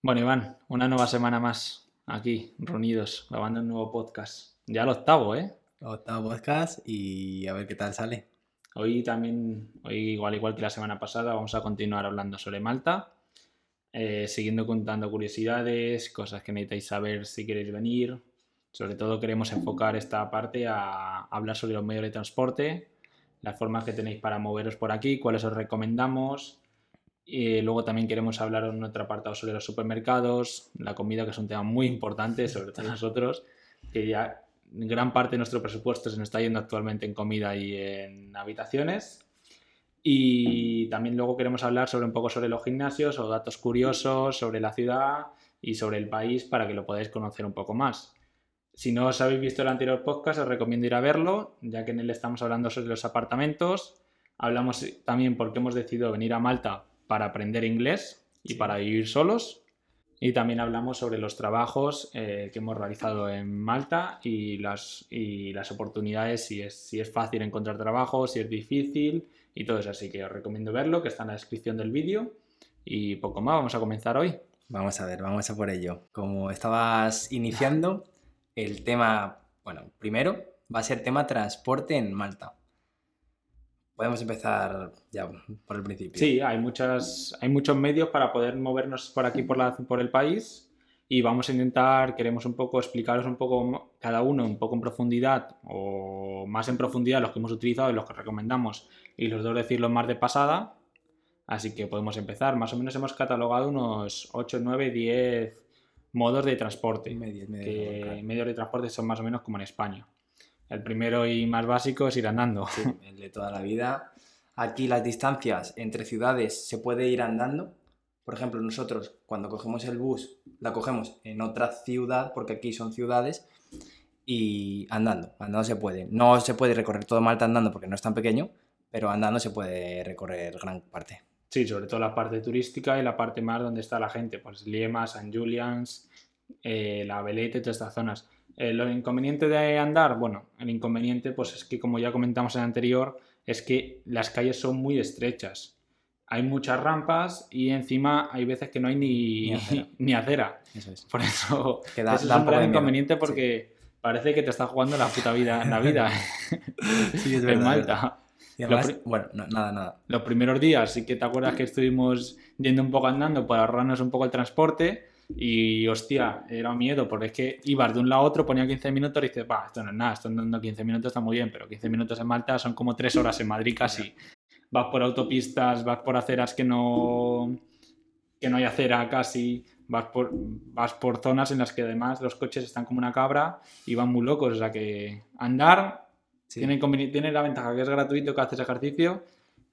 Bueno, Iván, una nueva semana más aquí, reunidos, grabando un nuevo podcast. Ya el octavo, ¿eh? Octavo podcast y a ver qué tal sale. Hoy también, igual que la semana pasada, vamos a continuar hablando sobre Malta, siguiendo contando curiosidades, cosas que necesitáis saber si queréis venir. Sobre todo queremos enfocar esta parte a hablar sobre los medios de transporte, las formas que tenéis para moveros por aquí, cuáles os recomendamos. Luego también queremos hablar en otro apartado sobre los supermercados, la comida, que es un tema muy importante, sobre todo nosotros, que ya gran parte de nuestro presupuesto se nos está yendo actualmente en comida y en habitaciones. Y también luego queremos hablar sobre un poco sobre los gimnasios o datos curiosos sobre la ciudad y sobre el país para que lo podáis conocer un poco más. Si no os habéis visto el anterior podcast, os recomiendo ir a verlo, ya que en él estamos hablando sobre los apartamentos. Hablamos también porque hemos decidido venir a Malta para aprender inglés y para vivir solos. Y también hablamos sobre los trabajos que hemos realizado en Malta y las oportunidades, si es fácil encontrar trabajo, si es difícil y todo eso. Así que os recomiendo verlo, que está en la descripción del vídeo. Y poco más, vamos a comenzar hoy. Vamos a por ello. Como estabas iniciando, el tema, bueno, primero va a ser tema transporte en Malta. Podemos empezar ya por el principio. Sí, hay muchos medios para poder movernos por aquí, por el país, y vamos a intentar, queremos un poco explicaros un poco cada uno un poco en profundidad o más en profundidad los que hemos utilizado y los que recomendamos, y los dos decirlo más de pasada. Así que podemos empezar. Más o menos hemos catalogado unos 8, 9, 10 modos de transporte. Medios de transporte son más o menos como en España. El primero y más básico es ir andando. Sí, el de toda la vida. Aquí las distancias entre ciudades se puede ir andando. Por ejemplo, nosotros cuando cogemos el bus, la cogemos en otra ciudad, porque aquí son ciudades, y andando se puede. No se puede recorrer todo Malta andando porque no es tan pequeño, pero andando se puede recorrer gran parte. Sí, sobre todo la parte turística y la parte más donde está la gente. Pues Sliema, Saint Julian's, La Valeta y todas estas zonas. Lo inconveniente de andar, el inconveniente pues es que, como ya comentamos en el anterior, es que las calles son muy estrechas. Hay muchas rampas y encima hay veces que no hay ni acera. Eso es. Por eso es un gran inconveniente porque parece que te está jugando la puta vida en la vida. Sí, es verdad. En Malta. Y además, nada. Los primeros días sí que te acuerdas que estuvimos yendo un poco andando para ahorrarnos un poco el transporte. Y hostia, era miedo, porque es que ibas de un lado a otro, ponía 15 minutos y dices, esto no es nada, esto andando 15 minutos está muy bien, pero 15 minutos en Malta son como 3 horas en Madrid casi. Vas por autopistas, vas por aceras que no hay acera casi, vas por zonas en las que además los coches están como una cabra y van muy locos, o sea que andar tiene la ventaja que es gratuito, que haces ejercicio,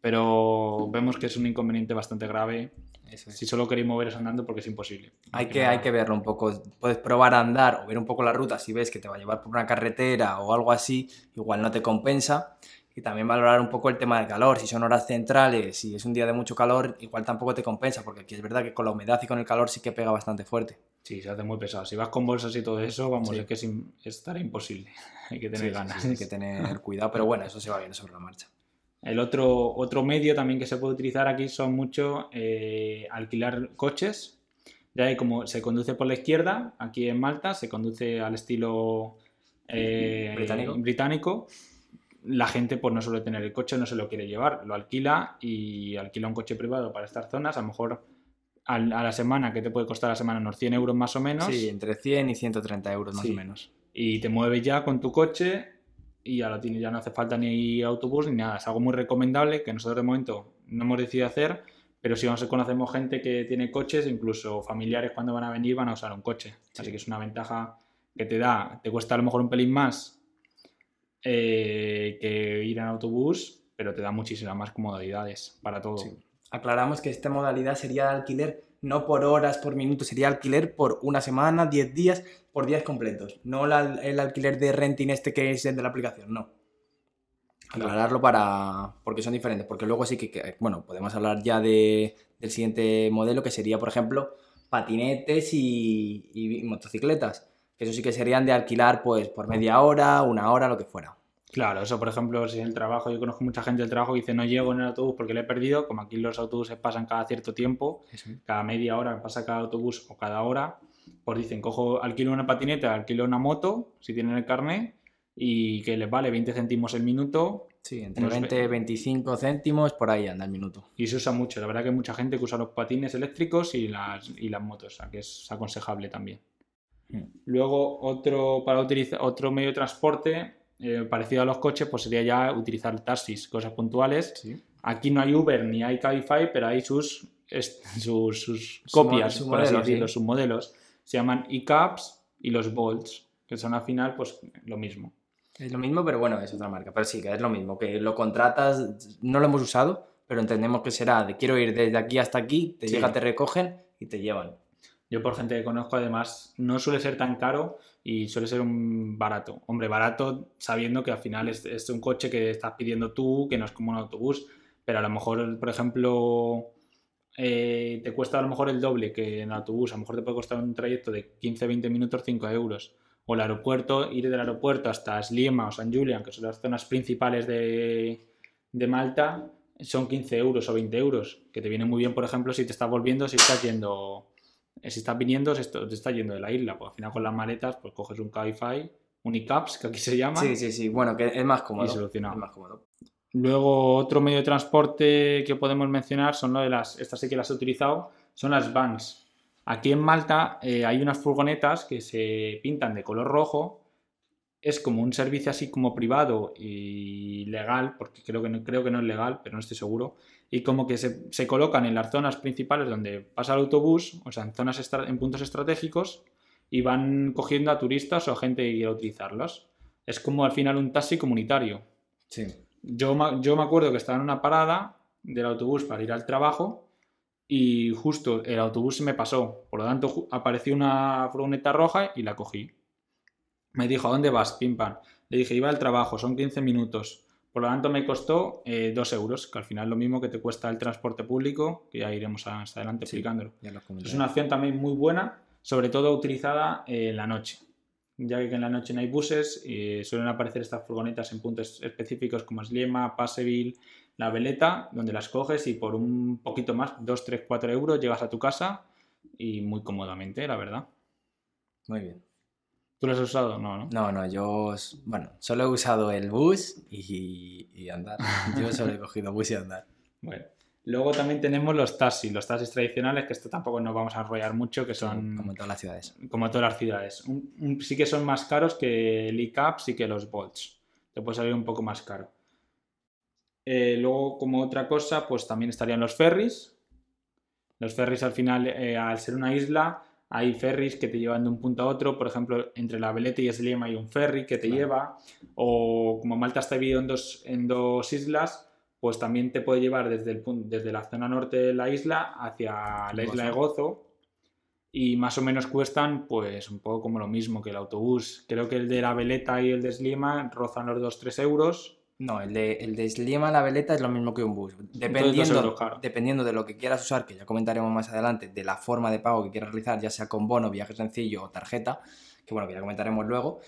pero vemos que es un inconveniente bastante grave. Eso es. Si solo queréis moveros andando, porque es imposible. Hay que verlo un poco. Puedes probar a andar o ver un poco la ruta. Si ves que te va a llevar por una carretera o algo así, igual no te compensa. Y también valorar un poco el tema del calor. Si son horas centrales, si es un día de mucho calor, igual tampoco te compensa, porque aquí es verdad que con la humedad y con el calor sí que pega bastante fuerte. Sí, se hace muy pesado. Si vas con bolsas y todo eso, es que estará imposible. Hay que tener ganas. Sí, hay que tener cuidado, pero bueno, eso se va bien sobre la marcha. El otro medio también que se puede utilizar aquí son mucho alquilar coches, ya que como se conduce por la izquierda, aquí en Malta se conduce al estilo británico, la gente pues no suele tener el coche, no se lo quiere llevar, lo alquila y alquila un coche privado para estas zonas, a lo mejor a la semana, que te puede costar la semana unos 100 euros más o menos. Sí, entre 100 y 130 euros más o menos. Y te mueves ya con tu coche. Y ya lo tienes, ya no hace falta ni autobús ni nada. Es algo muy recomendable que nosotros de momento no hemos decidido hacer, pero sí conocemos gente que tiene coches, incluso familiares cuando van a venir van a usar un coche. Sí. Así que es una ventaja que te da. Te cuesta a lo mejor un pelín más que ir en autobús, pero te da muchísimas más comodidades para todo. Sí. Aclaramos que esta modalidad sería alquiler, no por horas, por minutos, sería alquiler por una semana, 10 días, por días completos. No el alquiler de renting que es el de la aplicación, no. Claro. Aclararlo porque son diferentes, porque luego sí que podemos hablar ya del siguiente modelo, que sería, por ejemplo, patinetes y motocicletas, que eso sí que serían de alquilar pues por media hora, una hora, lo que fuera. Claro, eso por ejemplo, si es el trabajo, yo conozco mucha gente del trabajo que dice no llego en el autobús porque lo he perdido, como aquí los autobuses pasan cada cierto tiempo, sí, cada media hora pasa cada autobús o cada hora, pues dicen cojo, alquilo una patineta, alquilo una moto, si tienen el carnet, y que les vale 20 céntimos el minuto. Sí, entre 20 y 25 céntimos por ahí anda el minuto. Y se usa mucho, la verdad que hay mucha gente que usa los patines eléctricos y las motos, o sea, que es aconsejable también. Luego otro medio de transporte parecido a los coches, pues sería ya utilizar taxis, cosas puntuales. Sí. Aquí no hay Uber ni hay Cabify, pero hay sus copias, por así decirlo, sus modelos. Se llaman eCabs y los Bolts, que son al final pues lo mismo. Es lo mismo, pero bueno, es otra marca. Pero sí, que es lo mismo, que lo contratas, no lo hemos usado, pero entendemos que será de quiero ir desde aquí hasta aquí, te llega, te recogen y te llevan. Yo por gente que conozco, además, no suele ser tan caro y suele ser un barato. Hombre, barato sabiendo que al final es un coche que estás pidiendo tú, que no es como un autobús, pero a lo mejor, por ejemplo, te cuesta a lo mejor el doble que en autobús. A lo mejor te puede costar un trayecto de 15-20 minutos 5 euros. O el aeropuerto, ir del aeropuerto hasta Sliema o Saint Julian's, que son las zonas principales de Malta, son 15 euros o 20 euros, que te viene muy bien, por ejemplo, si te estás volviendo, si estás viniendo, te estás yendo de la isla. Pues al final con las maletas, pues coges un Cabify, un eCabs, que aquí se llama. Sí, bueno, que es más cómodo. Y solucionado. Es más cómodo. Luego, otro medio de transporte que podemos mencionar son lo de las, estas sí que las he utilizado, son las vans. Aquí en Malta hay unas furgonetas que se pintan de color rojo. Es como un servicio así como privado y legal, porque creo que no es legal, pero no estoy seguro. Y como que se colocan en las zonas principales donde pasa el autobús, o sea, en zonas en puntos estratégicos, y van cogiendo a turistas o a gente que quiera utilizarlas. Es como al final un taxi comunitario. Sí. Yo me acuerdo que estaba en una parada del autobús para ir al trabajo, y justo el autobús se me pasó, por lo tanto apareció una furgoneta roja y la cogí. Me dijo, ¿a dónde vas? Pim pam. Le dije, iba al trabajo, son 15 minutos. Por lo tanto me costó 2 euros, que al final es lo mismo que te cuesta el transporte público, que ya iremos hasta adelante explicándolo. Es una opción también muy buena, sobre todo utilizada en la noche. Ya que en la noche no hay buses, suelen aparecer estas furgonetas en puntos específicos como Sliema, Paceville, La Valeta, donde las coges y por un poquito más, 2, 3, 4 euros, llegas a tu casa y muy cómodamente, la verdad. Muy bien. ¿Tú lo has usado? No. No, yo, bueno, solo he usado el bus y andar. Yo solo he cogido bus y andar. Bueno. Luego también tenemos los taxis tradicionales, que esto tampoco nos vamos a enrollar mucho, que son... Como en todas las ciudades. Como en todas las ciudades. Sí que son más caros que el eCab, sí que los Bolts. Te puede salir un poco más caro. Luego, como otra cosa, pues también estarían los ferries. Los ferries al final, al ser una isla, hay ferries que te llevan de un punto a otro. Por ejemplo, entre La Valeta y Sliema hay un ferry que te lleva. O como Malta está dividido en dos islas, pues también te puede llevar desde la zona norte de la isla hacia la isla de Gozo, y más o menos cuestan pues un poco como lo mismo que el autobús. Creo que el de La Valeta y el de Sliema rozan los 2-3 euros. No, el de Sliema a La Valeta es lo mismo que un bus. Dependiendo de lo que quieras usar, que ya comentaremos más adelante, de la forma de pago que quieras realizar, ya sea con bono, viaje sencillo o tarjeta, que bueno, que ya comentaremos luego.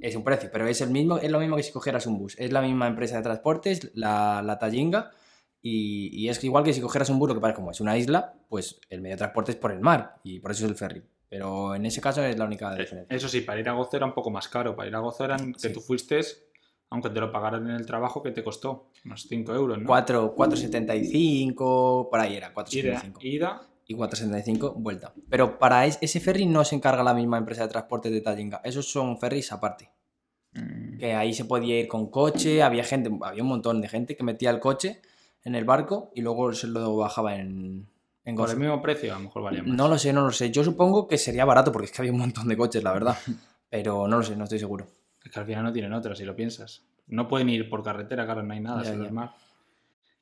Es un precio, pero es lo mismo que si cogieras un bus. Es la misma empresa de transportes, la Tallinja, y es igual que si cogieras un bus, lo que pasa es como es una isla, pues el medio de transporte es por el mar, y por eso es el ferry. Pero en ese caso es la única diferencia. Eso sí, para ir a Gozo era un poco más caro. Para ir a Gozo eran que tú fuiste, aunque te lo pagaran en el trabajo, que te costó unos 5 euros, ¿no? 4,75, por ahí era, 4,75. Ida. Y 4,65 vuelta. Pero para ese ferry no se encarga la misma empresa de transporte de Tallinja. Esos son ferries aparte. Que ahí se podía ir con coche, había un montón de gente que metía el coche en el barco y luego se lo bajaba en Gozo. ¿Por el mismo precio? A lo mejor valía más. No lo sé. Yo supongo que sería barato porque es que había un montón de coches, la verdad. Pero no lo sé, no estoy seguro. Es que al final no tienen otra, si lo piensas. No pueden ir por carretera, claro, no hay nada, es normal.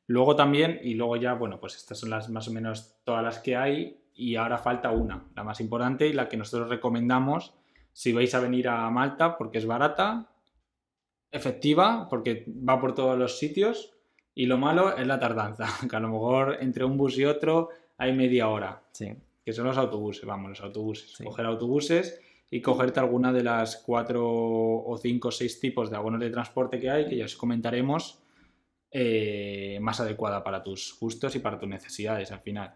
Luego también, y luego ya, bueno, pues estas son las más o menos todas las que hay, y ahora falta una, la más importante y la que nosotros recomendamos si vais a venir a Malta, porque es barata, efectiva, porque va por todos los sitios, y lo malo es la tardanza, que a lo mejor entre un bus y otro hay media hora, que son los autobuses, coger autobuses, y cogerte alguna de las 4 o 5 o 6 tipos de abonos de transporte que hay, que ya os comentaremos, más adecuada para tus gustos y para tus necesidades al final.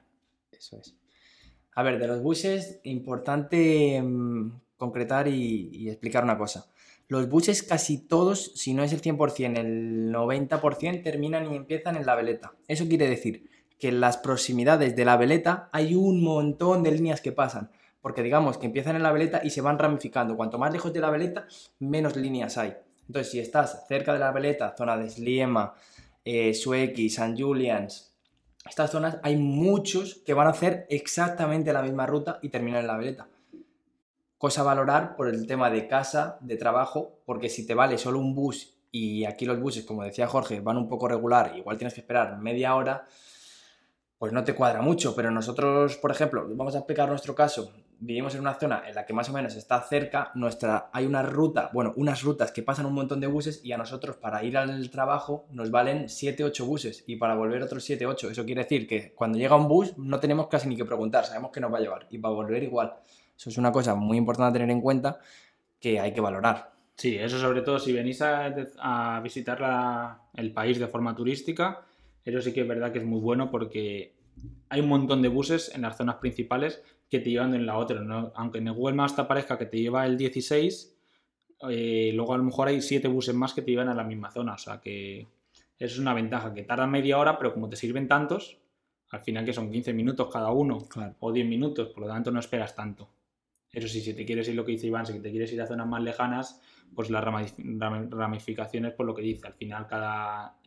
Eso es. A ver, de los buses, importante concretar y explicar una cosa. Los buses casi todos, si no es el 100%, el 90% terminan y empiezan en La Valeta. Eso quiere decir que en las proximidades de La Valeta hay un montón de líneas que pasan, porque digamos que empiezan en La Valeta y se van ramificando. Cuanto más lejos de La Valeta, menos líneas hay. Entonces, si estás cerca de La Valeta, zona de Sliema, Sueki, Saint Julian's, estas zonas hay muchos que van a hacer exactamente la misma ruta y terminan en La Valeta. Cosa a valorar por el tema de casa, de trabajo, porque si te vale solo un bus, y aquí los buses, como decía Jorge, van un poco regular, igual tienes que esperar media hora, pues no te cuadra mucho. Pero nosotros, por ejemplo, vamos a explicar nuestro caso, vivimos en una zona en la que más o menos está cerca, hay una ruta, bueno, unas rutas que pasan un montón de buses, y a nosotros para ir al trabajo nos valen 7-8 buses y para volver otros 7-8, eso quiere decir que cuando llega un bus no tenemos casi ni que preguntar, sabemos que nos va a llevar y para volver igual. Eso es una cosa muy importante a tener en cuenta, que hay que valorar. Sí, eso sobre todo si venís a visitar el país de forma turística, eso sí que es verdad que es muy bueno, porque hay un montón de buses en las zonas principales que te llevan de una a otra, ¿no? Aunque en el Google Maps te aparezca que te lleva el 16, luego a lo mejor hay 7 buses más que te llevan a la misma zona, o sea que eso es una ventaja, que tarda media hora, pero como te sirven tantos, al final que son 15 minutos cada uno, claro, o 10 minutos, por lo tanto no esperas tanto. Eso sí, si te quieres ir, lo que dice Iván, si te quieres ir a zonas más lejanas, pues las ramificaciones, por lo que dice, al final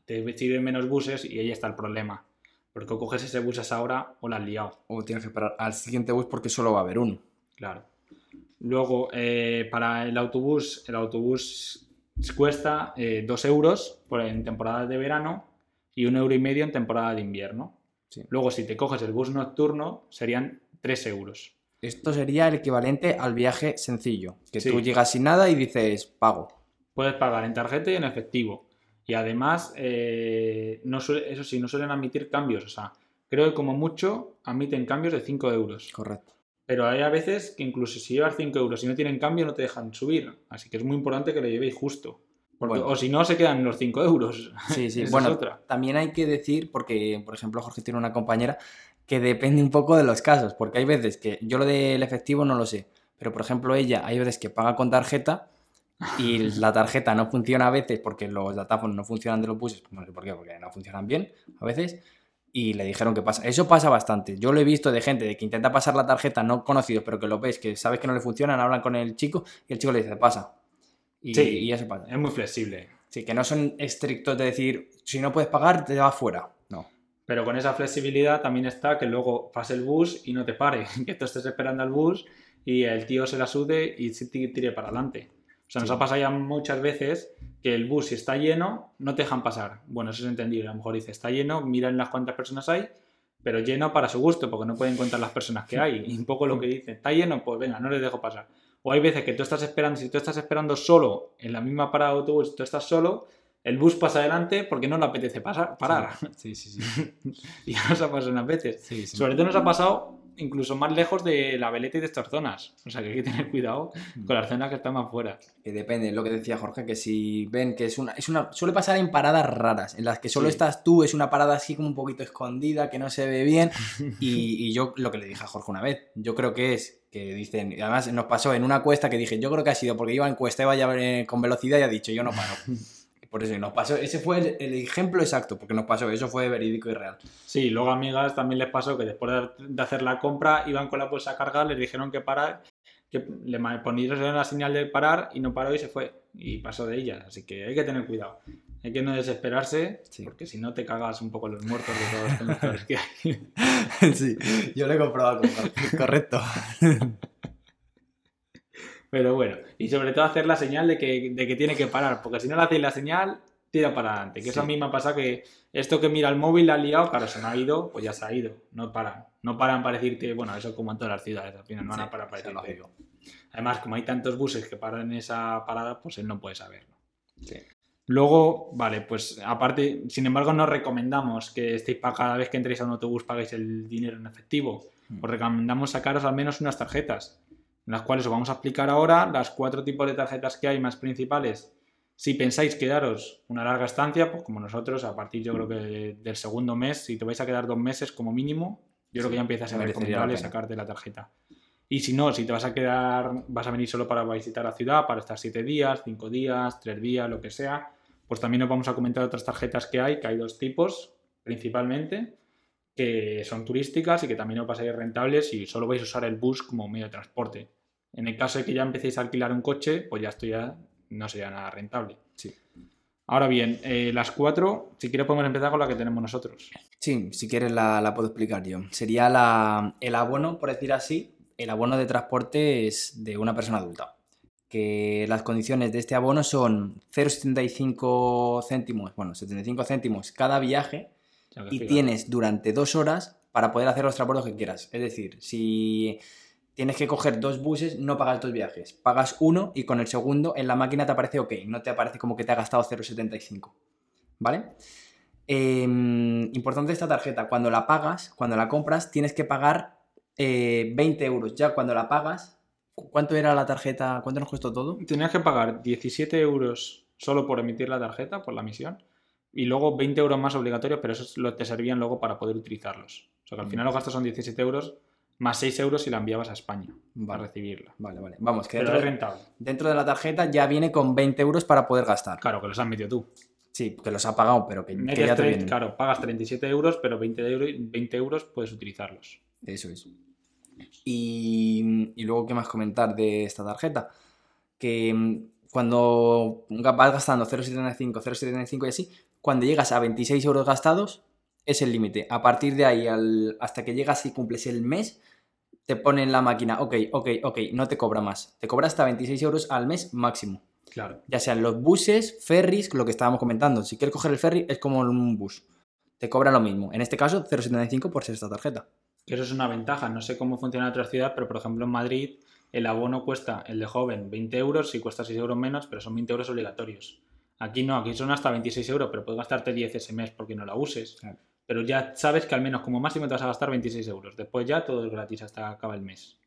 te sirven menos buses y ahí está el problema. Porque o coges ese bus a esa hora o la has liado. O tienes que esperar al siguiente bus porque solo va a haber uno. Claro. Luego, para el autobús cuesta 2 euros en temporada de verano y 1,5 € en temporada de invierno. Sí. Luego, si te coges el bus nocturno, serían 3 euros. Esto sería el equivalente al viaje sencillo, que sí, tú llegas sin nada y dices pago. Puedes pagar en tarjeta y en efectivo. Y además, eso sí, no suelen admitir cambios. O sea, creo que como mucho admiten cambios de 5 euros. Correcto. Pero hay a veces que incluso si llevas 5 euros y no tienen cambio, no te dejan subir. Así que es muy importante que lo llevéis justo. Porque, bueno. O si no, se quedan los 5 euros. Sí, sí. Bueno, es otra. También hay que decir, porque por ejemplo Jorge tiene una compañera, que depende un poco de los casos, porque hay veces que yo lo del efectivo no lo sé, pero por ejemplo ella hay veces que paga con tarjeta y la tarjeta no funciona a veces porque los datáfonos no funcionan de los buses, no sé por qué, porque no funcionan bien a veces, y le dijeron que pasa. Eso pasa bastante, yo lo he visto de gente de que intenta pasar la tarjeta, no conocidos, pero que lo ves, que sabes que no le funcionan, hablan con el chico y el chico le dice pasa. Y eso pasa. Es muy flexible. Sí, que no son estrictos de decir, si no puedes pagar, te vas fuera. No. Pero con esa flexibilidad también está que luego pase el bus y no te pare, que tú estés esperando al bus y el tío se la sude y se tire para adelante. O sea, sí, nos ha pasado ya muchas veces que el bus, si está lleno, no te dejan pasar. Bueno, eso es entendible. A lo mejor dice, está lleno, miran las cuantas personas hay, pero lleno para su gusto, porque no pueden contar las personas que hay. Y un poco lo que dicen, está lleno, pues venga, no les dejo pasar. O hay veces que tú estás esperando, si tú estás esperando solo en la misma parada de autobús, tú estás solo, el bus pasa adelante porque no le apetece parar. Sí. Ya nos ha pasado unas veces. Sí. Sobre todo nos ha pasado incluso más lejos de La Valeta y de estas zonas. O sea que hay que tener cuidado con las zonas que están más fuera. Que depende, lo que decía Jorge, que si ven que es una suele pasar en paradas raras, en las que solo estás tú, es una parada así como un poquito escondida, que no se ve bien. Y yo lo que le dije a Jorge una vez, yo creo que es que dicen, y además nos pasó en una cuesta que dije, yo creo que ha sido porque iba en cuesta, iba con velocidad y ha dicho, yo no paro. Por eso nos pasó, ese fue el ejemplo exacto, porque nos pasó, eso fue verídico y real. Sí, luego amigas también les pasó que después de hacer la compra iban con la bolsa a cargar, les dijeron que parar, que le ponieron la señal de parar y no paró y se fue, y pasó de ellas, así que hay que tener cuidado, hay que no desesperarse, sí, porque si no te cagas un poco los muertos de todos los conductores que hay. Sí, yo lo he comprobado, correcto. Pero bueno, y sobre todo hacer la señal de que tiene que parar, porque si no le hacéis la señal, tira para adelante. Que eso a mí me ha pasado, que esto que mira el móvil la ha liado, claro, se me ha ido, pues ya se ha ido. No paran para decirte, bueno, eso como en todas las ciudades, al final no van a parar para decirte. Lógico. Además, como hay tantos buses que paran en esa parada, pues él no puede saberlo. Sí. Luego, vale, pues aparte, sin embargo, no recomendamos que estéis cada vez que entréis a un autobús paguéis el dinero en efectivo. Os recomendamos sacaros al menos unas tarjetas. las cuales os vamos a explicar ahora, las 4 tipos de tarjetas que hay más principales. Si pensáis quedaros una larga estancia, pues como nosotros, a partir yo creo que del segundo mes, si te vais a quedar 2 meses como mínimo, yo creo que ya empiezas a ver recomendable sacarte la tarjeta. Y si no, si te vas a quedar, vas a venir solo para visitar la ciudad, para estar 7 días, 5 días, 3 días, lo que sea, pues también os vamos a comentar otras tarjetas que hay 2 tipos principalmente, que son turísticas y que también os pasáis rentables si solo vais a usar el bus como medio de transporte. En el caso de que ya empecéis a alquilar un coche, pues ya estoy ya... no sería nada rentable. Sí. Ahora bien, las 4, si quieres podemos empezar con la que tenemos nosotros. Sí, si quieres la puedo explicar yo. Sería el abono, por decir así, el abono de transporte es de una persona adulta. Que las condiciones de este abono son 0,75 céntimos, bueno, 75 céntimos cada viaje y tienes durante 2 horas para poder hacer los transportes que quieras. Es decir, si... tienes que coger 2 buses, no pagas 2 viajes. Pagas uno y con el segundo en la máquina te aparece ok. No te aparece como que te ha gastado 0,75. ¿Vale? Importante esta tarjeta. Cuando la pagas, cuando la compras, tienes que pagar 20 euros. Ya cuando la pagas, ¿cuánto era la tarjeta? ¿Cuánto nos costó todo? Tenías que pagar 17 euros solo por emitir la tarjeta, por la emisión. Y luego 20 euros más obligatorios, pero esos te servían luego para poder utilizarlos. O sea que al final los gastos son 17 euros. Más 6 euros si la enviabas a España para recibirla. Vale, vale. Vamos, que dentro, dentro de la tarjeta ya viene con 20 euros para poder gastar. Claro, que los has metido tú. Sí, que los has pagado, pero que ya te vienen. Claro, pagas 37 euros, pero 20 euros puedes utilizarlos. Eso es. Y luego, ¿qué más comentar de esta tarjeta? Que cuando vas gastando 0,75 y así, cuando llegas a 26 euros gastados... es el límite. A partir de ahí, hasta que llegas y cumples el mes, te pone en la máquina, ok, no te cobra más. Te cobra hasta 26 euros al mes máximo. Claro. Ya sean los buses, ferries, lo que estábamos comentando. Si quieres coger el ferry, es como un bus. Te cobra lo mismo. En este caso, 0,75 por ser esta tarjeta. Eso es una ventaja. No sé cómo funciona en otras ciudades, pero por ejemplo en Madrid, el abono cuesta, el de joven, 20 euros, sí cuesta 6 euros menos, pero son 20 euros obligatorios. Aquí no, aquí son hasta 26 euros, pero puedes gastarte 10 ese mes porque no la uses. Claro. Pero ya sabes que al menos como máximo te vas a gastar 26 euros. Después ya todo es gratis hasta que acaba el mes.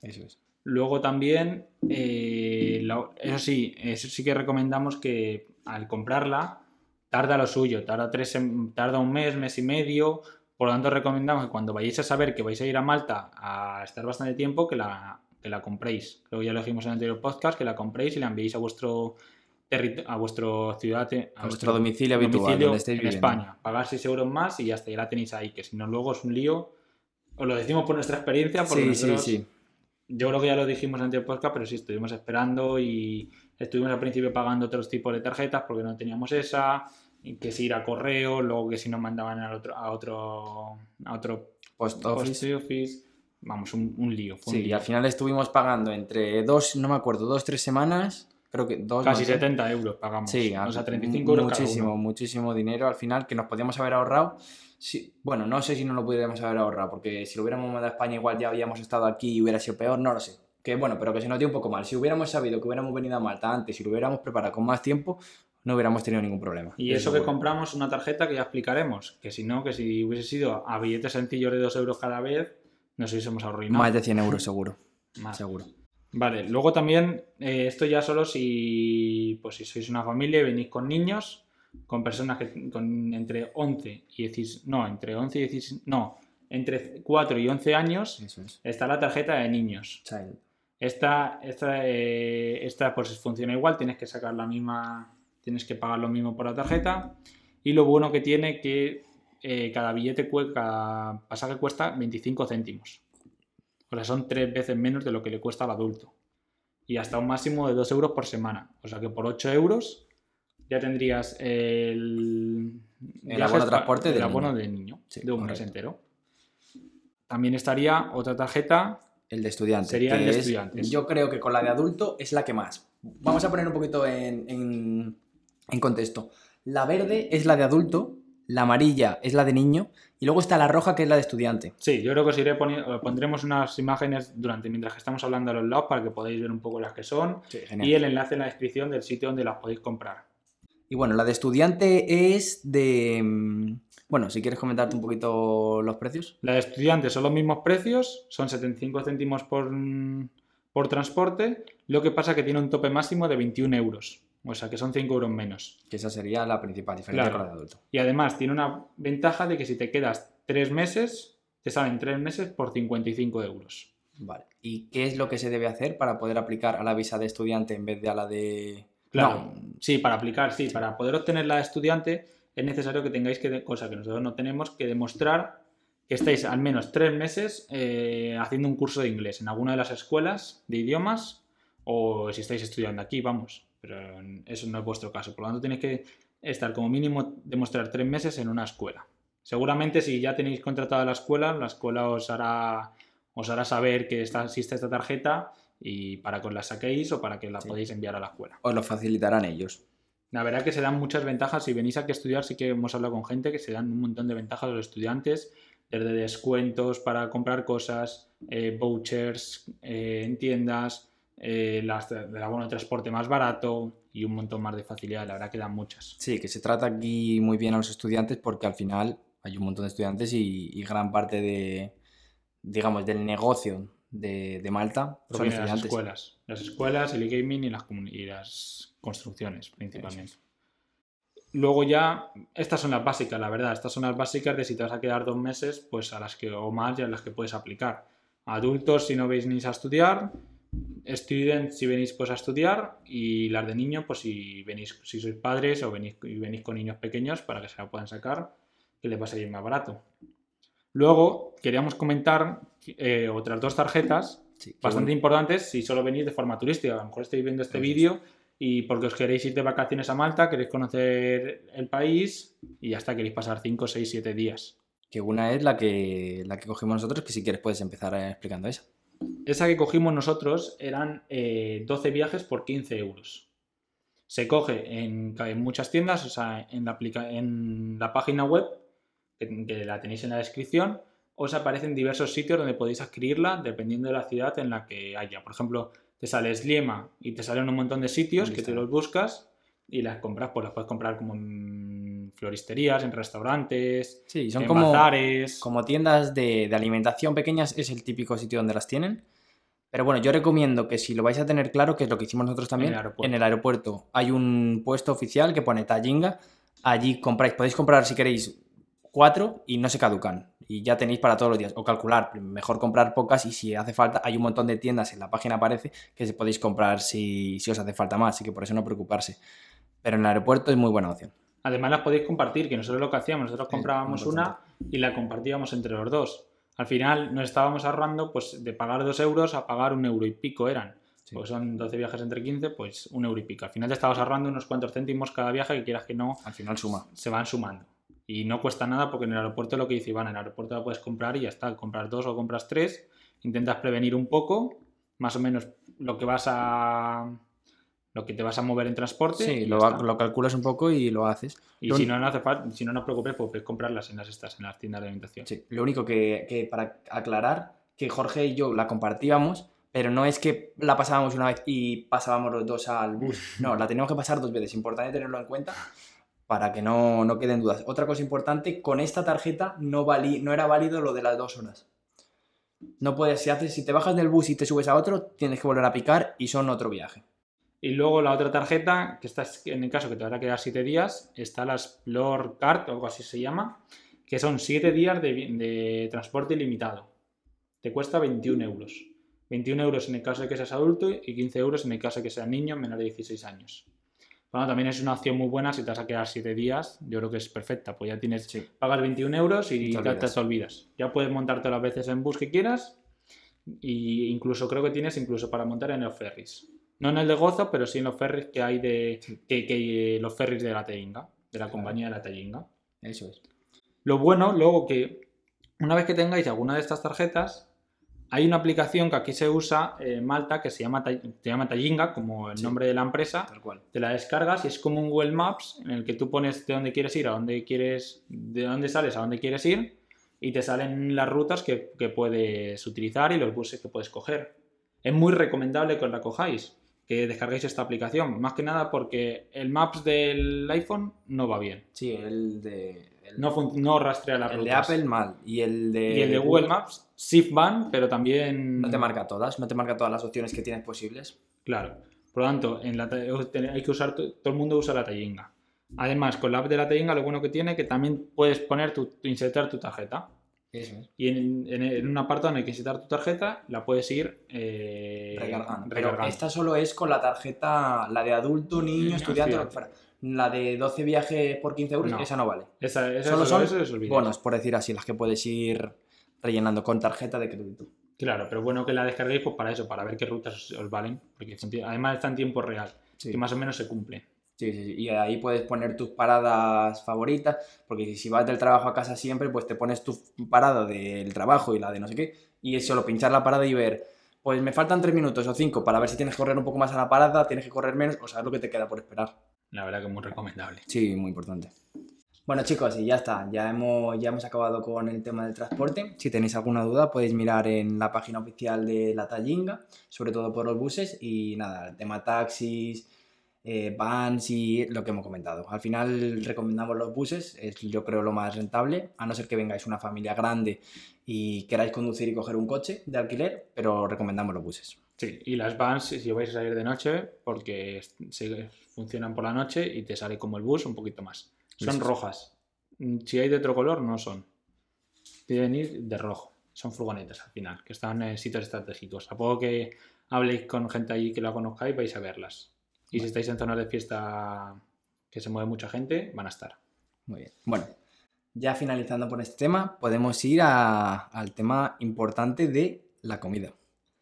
Eso es. Luego también, eso sí que recomendamos que al comprarla tarda lo suyo. Tarda un mes, mes y medio. Por lo tanto recomendamos que cuando vayáis a saber que vais a ir a Malta a estar bastante tiempo, que la compréis. Creo que ya lo dijimos en el anterior podcast, que la compréis y la enviéis a vuestro... a vuestra ciudad, a vuestro domicilio habitual donde estéis en viviendo. España, pagar 6 euros más y hasta ya la tenéis ahí, que si no luego es un lío. Os lo decimos por nuestra experiencia, porque nosotros, yo creo que ya lo dijimos antes del podcast, pero sí estuvimos esperando y estuvimos al principio pagando otros tipos de tarjetas porque no teníamos esa, que si ir a correo, luego que si nos mandaban a otro post office. Vamos, un lío. Sí, y al final estuvimos pagando entre 2, 3 semanas. Creo que casi 70 euros pagamos. Sí, o sea, 35 euros muchísimo, cada uno. Muchísimo dinero al final que nos podíamos haber ahorrado. Sí, bueno, no sé si no lo pudiéramos haber ahorrado, porque si lo hubiéramos mandado a España igual ya habíamos estado aquí y hubiera sido peor, no lo sé. Que bueno, pero que se nos dio un poco mal. Si hubiéramos sabido que hubiéramos venido a Malta antes y lo hubiéramos preparado con más tiempo, no hubiéramos tenido ningún problema. Y eso que compramos una tarjeta que ya explicaremos, que si hubiese sido a billetes sencillos de 2 euros cada vez, nos hubiésemos arruinado. Más de 100 euros seguro, más seguro. Vale, luego también, esto ya solo si sois una familia y venís con niños, con personas entre 4 y 11 años, es. Está la tarjeta de niños. Child. Esta pues funciona igual, tienes que sacar la misma, tienes que pagar lo mismo por la tarjeta, y lo bueno que tiene que cada pasaje cuesta 25 céntimos. O sea, son 3 veces menos de lo que le cuesta al adulto. Y hasta un máximo de 2 euros por semana. O sea que por 8 euros ya tendrías el abono de transporte del abono del niño, sí, de un correcto. Mes entero. También estaría otra tarjeta. El de estudiantes. Sería el de estudiantes. Yo creo que con la de adulto es la que más. Vamos a poner un poquito en contexto. La verde es la de adulto. La amarilla es la de niño y luego está la roja que es la de estudiante. Sí, yo creo que os iré pondremos unas imágenes mientras que estamos hablando a los lados para que podáis ver un poco las que son, sí, y el enlace en la descripción del sitio donde las podéis comprar. Y bueno, la de estudiante es de... Bueno, si quieres comentarte un poquito los precios. La de estudiante son los mismos precios, son 75 céntimos por por transporte, lo que pasa que tiene un tope máximo de 21 euros. O sea, que son 5 euros menos. Que esa sería la principal diferencia, claro, para el adulto. Y además tiene una ventaja de que si te quedas 3 meses, te salen 3 meses por 55 euros. Vale. ¿Y qué es lo que se debe hacer para poder aplicar a la visa de estudiante en vez de a la de...? Claro, no. Sí, para aplicar, sí. Para poder obtener la de estudiante es necesario que tengáis que, cosa que nosotros no tenemos, que demostrar que estáis al menos 3 meses haciendo un curso de inglés en alguna de las escuelas de idiomas o si estáis estudiando aquí, vamos. Pero eso no es vuestro caso. Por lo tanto, tenéis que estar como mínimo demostrar 3 meses en una escuela. Seguramente si ya tenéis contratada la escuela os hará saber que existe esta tarjeta y para que os la saquéis o para que la podáis enviar a la escuela. Os lo facilitarán ellos. La verdad que se dan muchas ventajas. Si venís aquí a estudiar, sí que hemos hablado con gente que se dan un montón de ventajas a los estudiantes, desde descuentos para comprar cosas, vouchers en tiendas, el abono de transporte más barato y un montón más de facilidades. La verdad que dan muchas. Sí, que se trata aquí muy bien a los estudiantes porque al final hay un montón de estudiantes y gran parte de, digamos, del negocio de Malta son estudiantes. Las escuelas, el e-gaming y las construcciones principalmente. Eso. Luego ya, estas son las básicas, la verdad. Estas son las básicas de si te vas a quedar 2 meses, pues a las que o más ya a las que puedes aplicar. Adultos, si no venís a estudiar. Students, si venís pues a estudiar. Y las de niños, pues si sois padres o venís con niños pequeños para que se la puedan sacar, que les va a salir más barato. Luego, queríamos comentar otras 2 tarjetas bastante importantes si solo venís de forma turística. A lo mejor estáis viendo este vídeo y porque os queréis ir de vacaciones a Malta, queréis conocer el país y hasta queréis pasar 5, 6, 7 días. Que una es la que cogimos nosotros, que si quieres puedes empezar explicando esa. Esa que cogimos nosotros eran 12 viajes por 15 euros. Se coge en muchas tiendas, o sea, en la página web, que la tenéis en la descripción, os aparecen diversos sitios donde podéis adquirirla dependiendo de la ciudad en la que haya. Por ejemplo, te sale Sliema y te salen un montón de sitios que te los buscas y las compras, pues las puedes comprar como en floristerías, en restaurantes, son en bazares. Como tiendas de alimentación pequeñas, es el típico sitio donde las tienen. Pero bueno, yo recomiendo que si lo vais a tener claro, que es lo que hicimos nosotros también, en el aeropuerto hay un puesto oficial que pone Tallinja, allí podéis comprar si queréis 4 y no se caducan y ya tenéis para todos los días, o calcular, mejor comprar pocas y si hace falta, hay un montón de tiendas en la página aparece que podéis comprar si os hace falta más, así que por eso no preocuparse. Pero en el aeropuerto es muy buena opción. Además las podéis compartir, que nosotros lo que hacíamos, nosotros comprábamos una y la compartíamos entre los dos. Al final nos estábamos ahorrando pues de pagar 2 euros a pagar 1 euro y pico eran. Sí. Pues son 12 viajes entre 15, pues 1 euro y pico. Al final te estabas ahorrando unos cuantos céntimos cada viaje, que quieras que no. Al final suma. Se van sumando. Y no cuesta nada porque en el aeropuerto lo que dice Iván, en el aeropuerto la puedes comprar y ya está. Compras 2 o compras 3, intentas prevenir un poco, más o menos lo que te vas a mover en transporte. Sí, lo calculas un poco y lo haces. Y lo si no os preocupéis, pues podéis comprarlas en las tiendas de alimentación. Sí, lo único que para aclarar, que Jorge y yo la compartíamos, pero no es que la pasábamos una vez y pasábamos los dos al bus. No, la teníamos que pasar 2 veces. Importante tenerlo en cuenta para que no queden dudas. Otra cosa importante, con esta tarjeta no era válido lo de las 2 horas. No puedes, si te bajas del bus y te subes a otro, tienes que volver a picar y son otro viaje. Y luego la otra tarjeta, que está en el caso que te van a quedar 7 días, está la SPAR o algo así se llama, que son 7 días de transporte ilimitado. Te cuesta 21 euros. 21 euros en el caso de que seas adulto y 15 euros en el caso de que seas niño menor de 16 años. Bueno, también es una opción muy buena si te vas a quedar 7 días, yo creo que es perfecta, pues ya pagas 21 euros y te olvidas. Ya puedes montarte las veces en bus que quieras y incluso creo que tienes para montar en los ferries. No en el de Gozo, pero sí en los ferries que hay los ferries de la Tallinja, de la compañía de la Tallinja. Eso es. Lo bueno, luego, que una vez que tengáis alguna de estas tarjetas, hay una aplicación que aquí se usa en Malta que se llama Tallinja, como el nombre de la empresa. Tal cual. Te la descargas y es como un Google Maps en el que tú pones de dónde quieres ir, de dónde sales, a dónde quieres ir, y te salen las rutas que puedes utilizar y los buses que puedes coger. Es muy recomendable que os la cojáis. que descarguéis esta aplicación. Más que nada porque el Maps del iPhone no va bien. Sí, el de... No rastrea las rutas. El de Apple mal. Y el de Google Maps sí van, pero también... No te marca todas las opciones que tienes posibles. Claro. Por lo tanto, hay que usar... Todo el mundo usa la Tallinja. Además, con la app de la Tallinja lo bueno que tiene es que también puedes poner insertar tu tarjeta. Eso es. Y en un apartado en el que insertar tu tarjeta la puedes ir recargando. Pero esta solo es con la tarjeta, la de adulto, niño, estudiante... La de 12 viajes por 15 euros, no, esa no vale. Esa solo son bonos, por decir así, las que puedes ir rellenando con tarjeta de crédito. Claro, pero bueno que la descarguéis pues para eso, para ver qué rutas os valen, porque además está en tiempo real, sí, que más o menos se cumple. Sí. Y ahí puedes poner tus paradas favoritas, porque si vas del trabajo a casa siempre, pues te pones tu parada del trabajo y la de no sé qué, y es solo pinchar la parada y ver, pues me faltan 3 minutos o 5 para ver si tienes que correr un poco más a la parada, tienes que correr menos, o saber lo que te queda por esperar. La verdad que es muy recomendable. Sí, muy importante. Bueno, chicos, y ya está. Ya hemos acabado con el tema del transporte. Si tenéis alguna duda, podéis mirar en la página oficial de la Tallinja, sobre todo por los buses. Y nada, el tema taxis, vans y lo que hemos comentado. Al final recomendamos los buses, es yo creo lo más rentable, a no ser que vengáis una familia grande y queráis conducir y coger un coche de alquiler, pero recomendamos los buses. Sí, y las vans si vais a salir de noche, porque se funcionan por la noche y te sale como el bus un poquito más. Son rojas. Si hay de otro color, no son. Deben ir de rojo. Son furgonetas al final, que están en sitios estratégicos. Supongo que habléis con gente allí que la conozcáis, vais a verlas. Y bueno, si estáis en zonas de fiesta que se mueve mucha gente, van a estar. Muy bien. Bueno, ya finalizando por este tema, podemos ir al tema importante de la comida.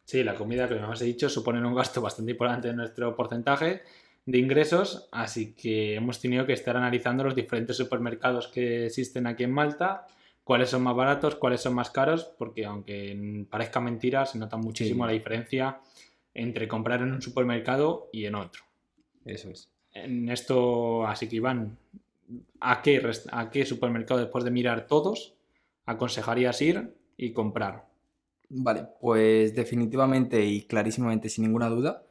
Sí, la comida, que como os he dicho, supone un gasto bastante importante de nuestro porcentaje de ingresos, así que hemos tenido que estar analizando los diferentes supermercados que existen aquí en Malta, cuáles son más baratos, cuáles son más caros, porque aunque parezca mentira, se nota muchísimo la diferencia entre comprar en un supermercado y en otro. Eso es. En esto, así que Iván, ¿a qué supermercado, después de mirar todos, aconsejarías ir y comprar? Vale, pues definitivamente y clarísimamente, sin ninguna duda,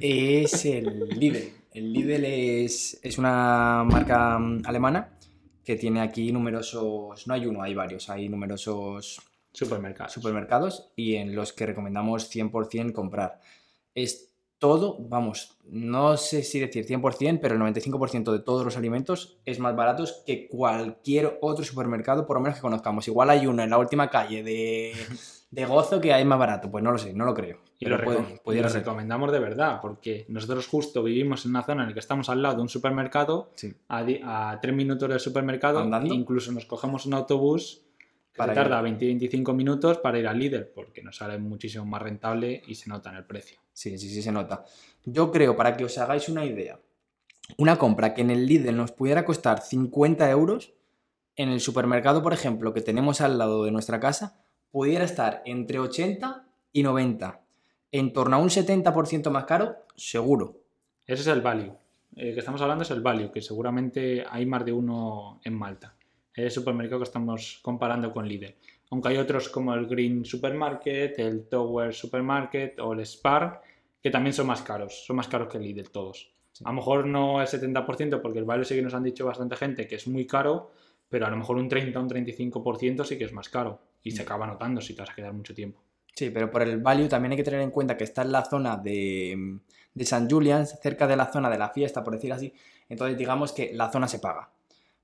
es el Lidl. El Lidl es una marca alemana que tiene aquí numerosos... No hay uno, hay varios. Hay numerosos supermercados y en los que recomendamos 100% comprar. Es todo, vamos, no sé si decir 100%, pero el 95% de todos los alimentos es más baratos que cualquier otro supermercado, por lo menos que conozcamos. Igual hay uno en la última calle de Gozo que hay más barato, pues no lo sé, no lo creo. Y lo recomendamos de verdad, porque nosotros justo vivimos en una zona en la que estamos al lado de un supermercado, sí, a 3 minutos del supermercado, e incluso nos cogemos un autobús que tarda 20-25 minutos para ir al Lidl, porque nos sale muchísimo más rentable y se nota en el precio. Sí, se nota. Yo creo, para que os hagáis una idea, una compra que en el Lidl nos pudiera costar 50 euros, en el supermercado, por ejemplo, que tenemos al lado de nuestra casa, pudiera estar entre 80 y 90. En torno a un 70% más caro, seguro. Ese es el Value. El que estamos hablando es el Value, que seguramente hay más de uno en Malta. El supermercado que estamos comparando con Lidl. Aunque hay otros como el Green Supermarket, el Tower Supermarket o el SPAR, que también son más caros que el Lidl todos. Sí. A lo mejor no el 70%, porque el Value sí que nos han dicho bastante gente que es muy caro, pero a lo mejor un 30 o un 35% sí que es más caro y se acaba notando si te vas a quedar mucho tiempo. Sí, pero por el Value también hay que tener en cuenta que está en la zona de Saint Julian's, cerca de la zona de la fiesta, por decir así. Entonces digamos que la zona se paga,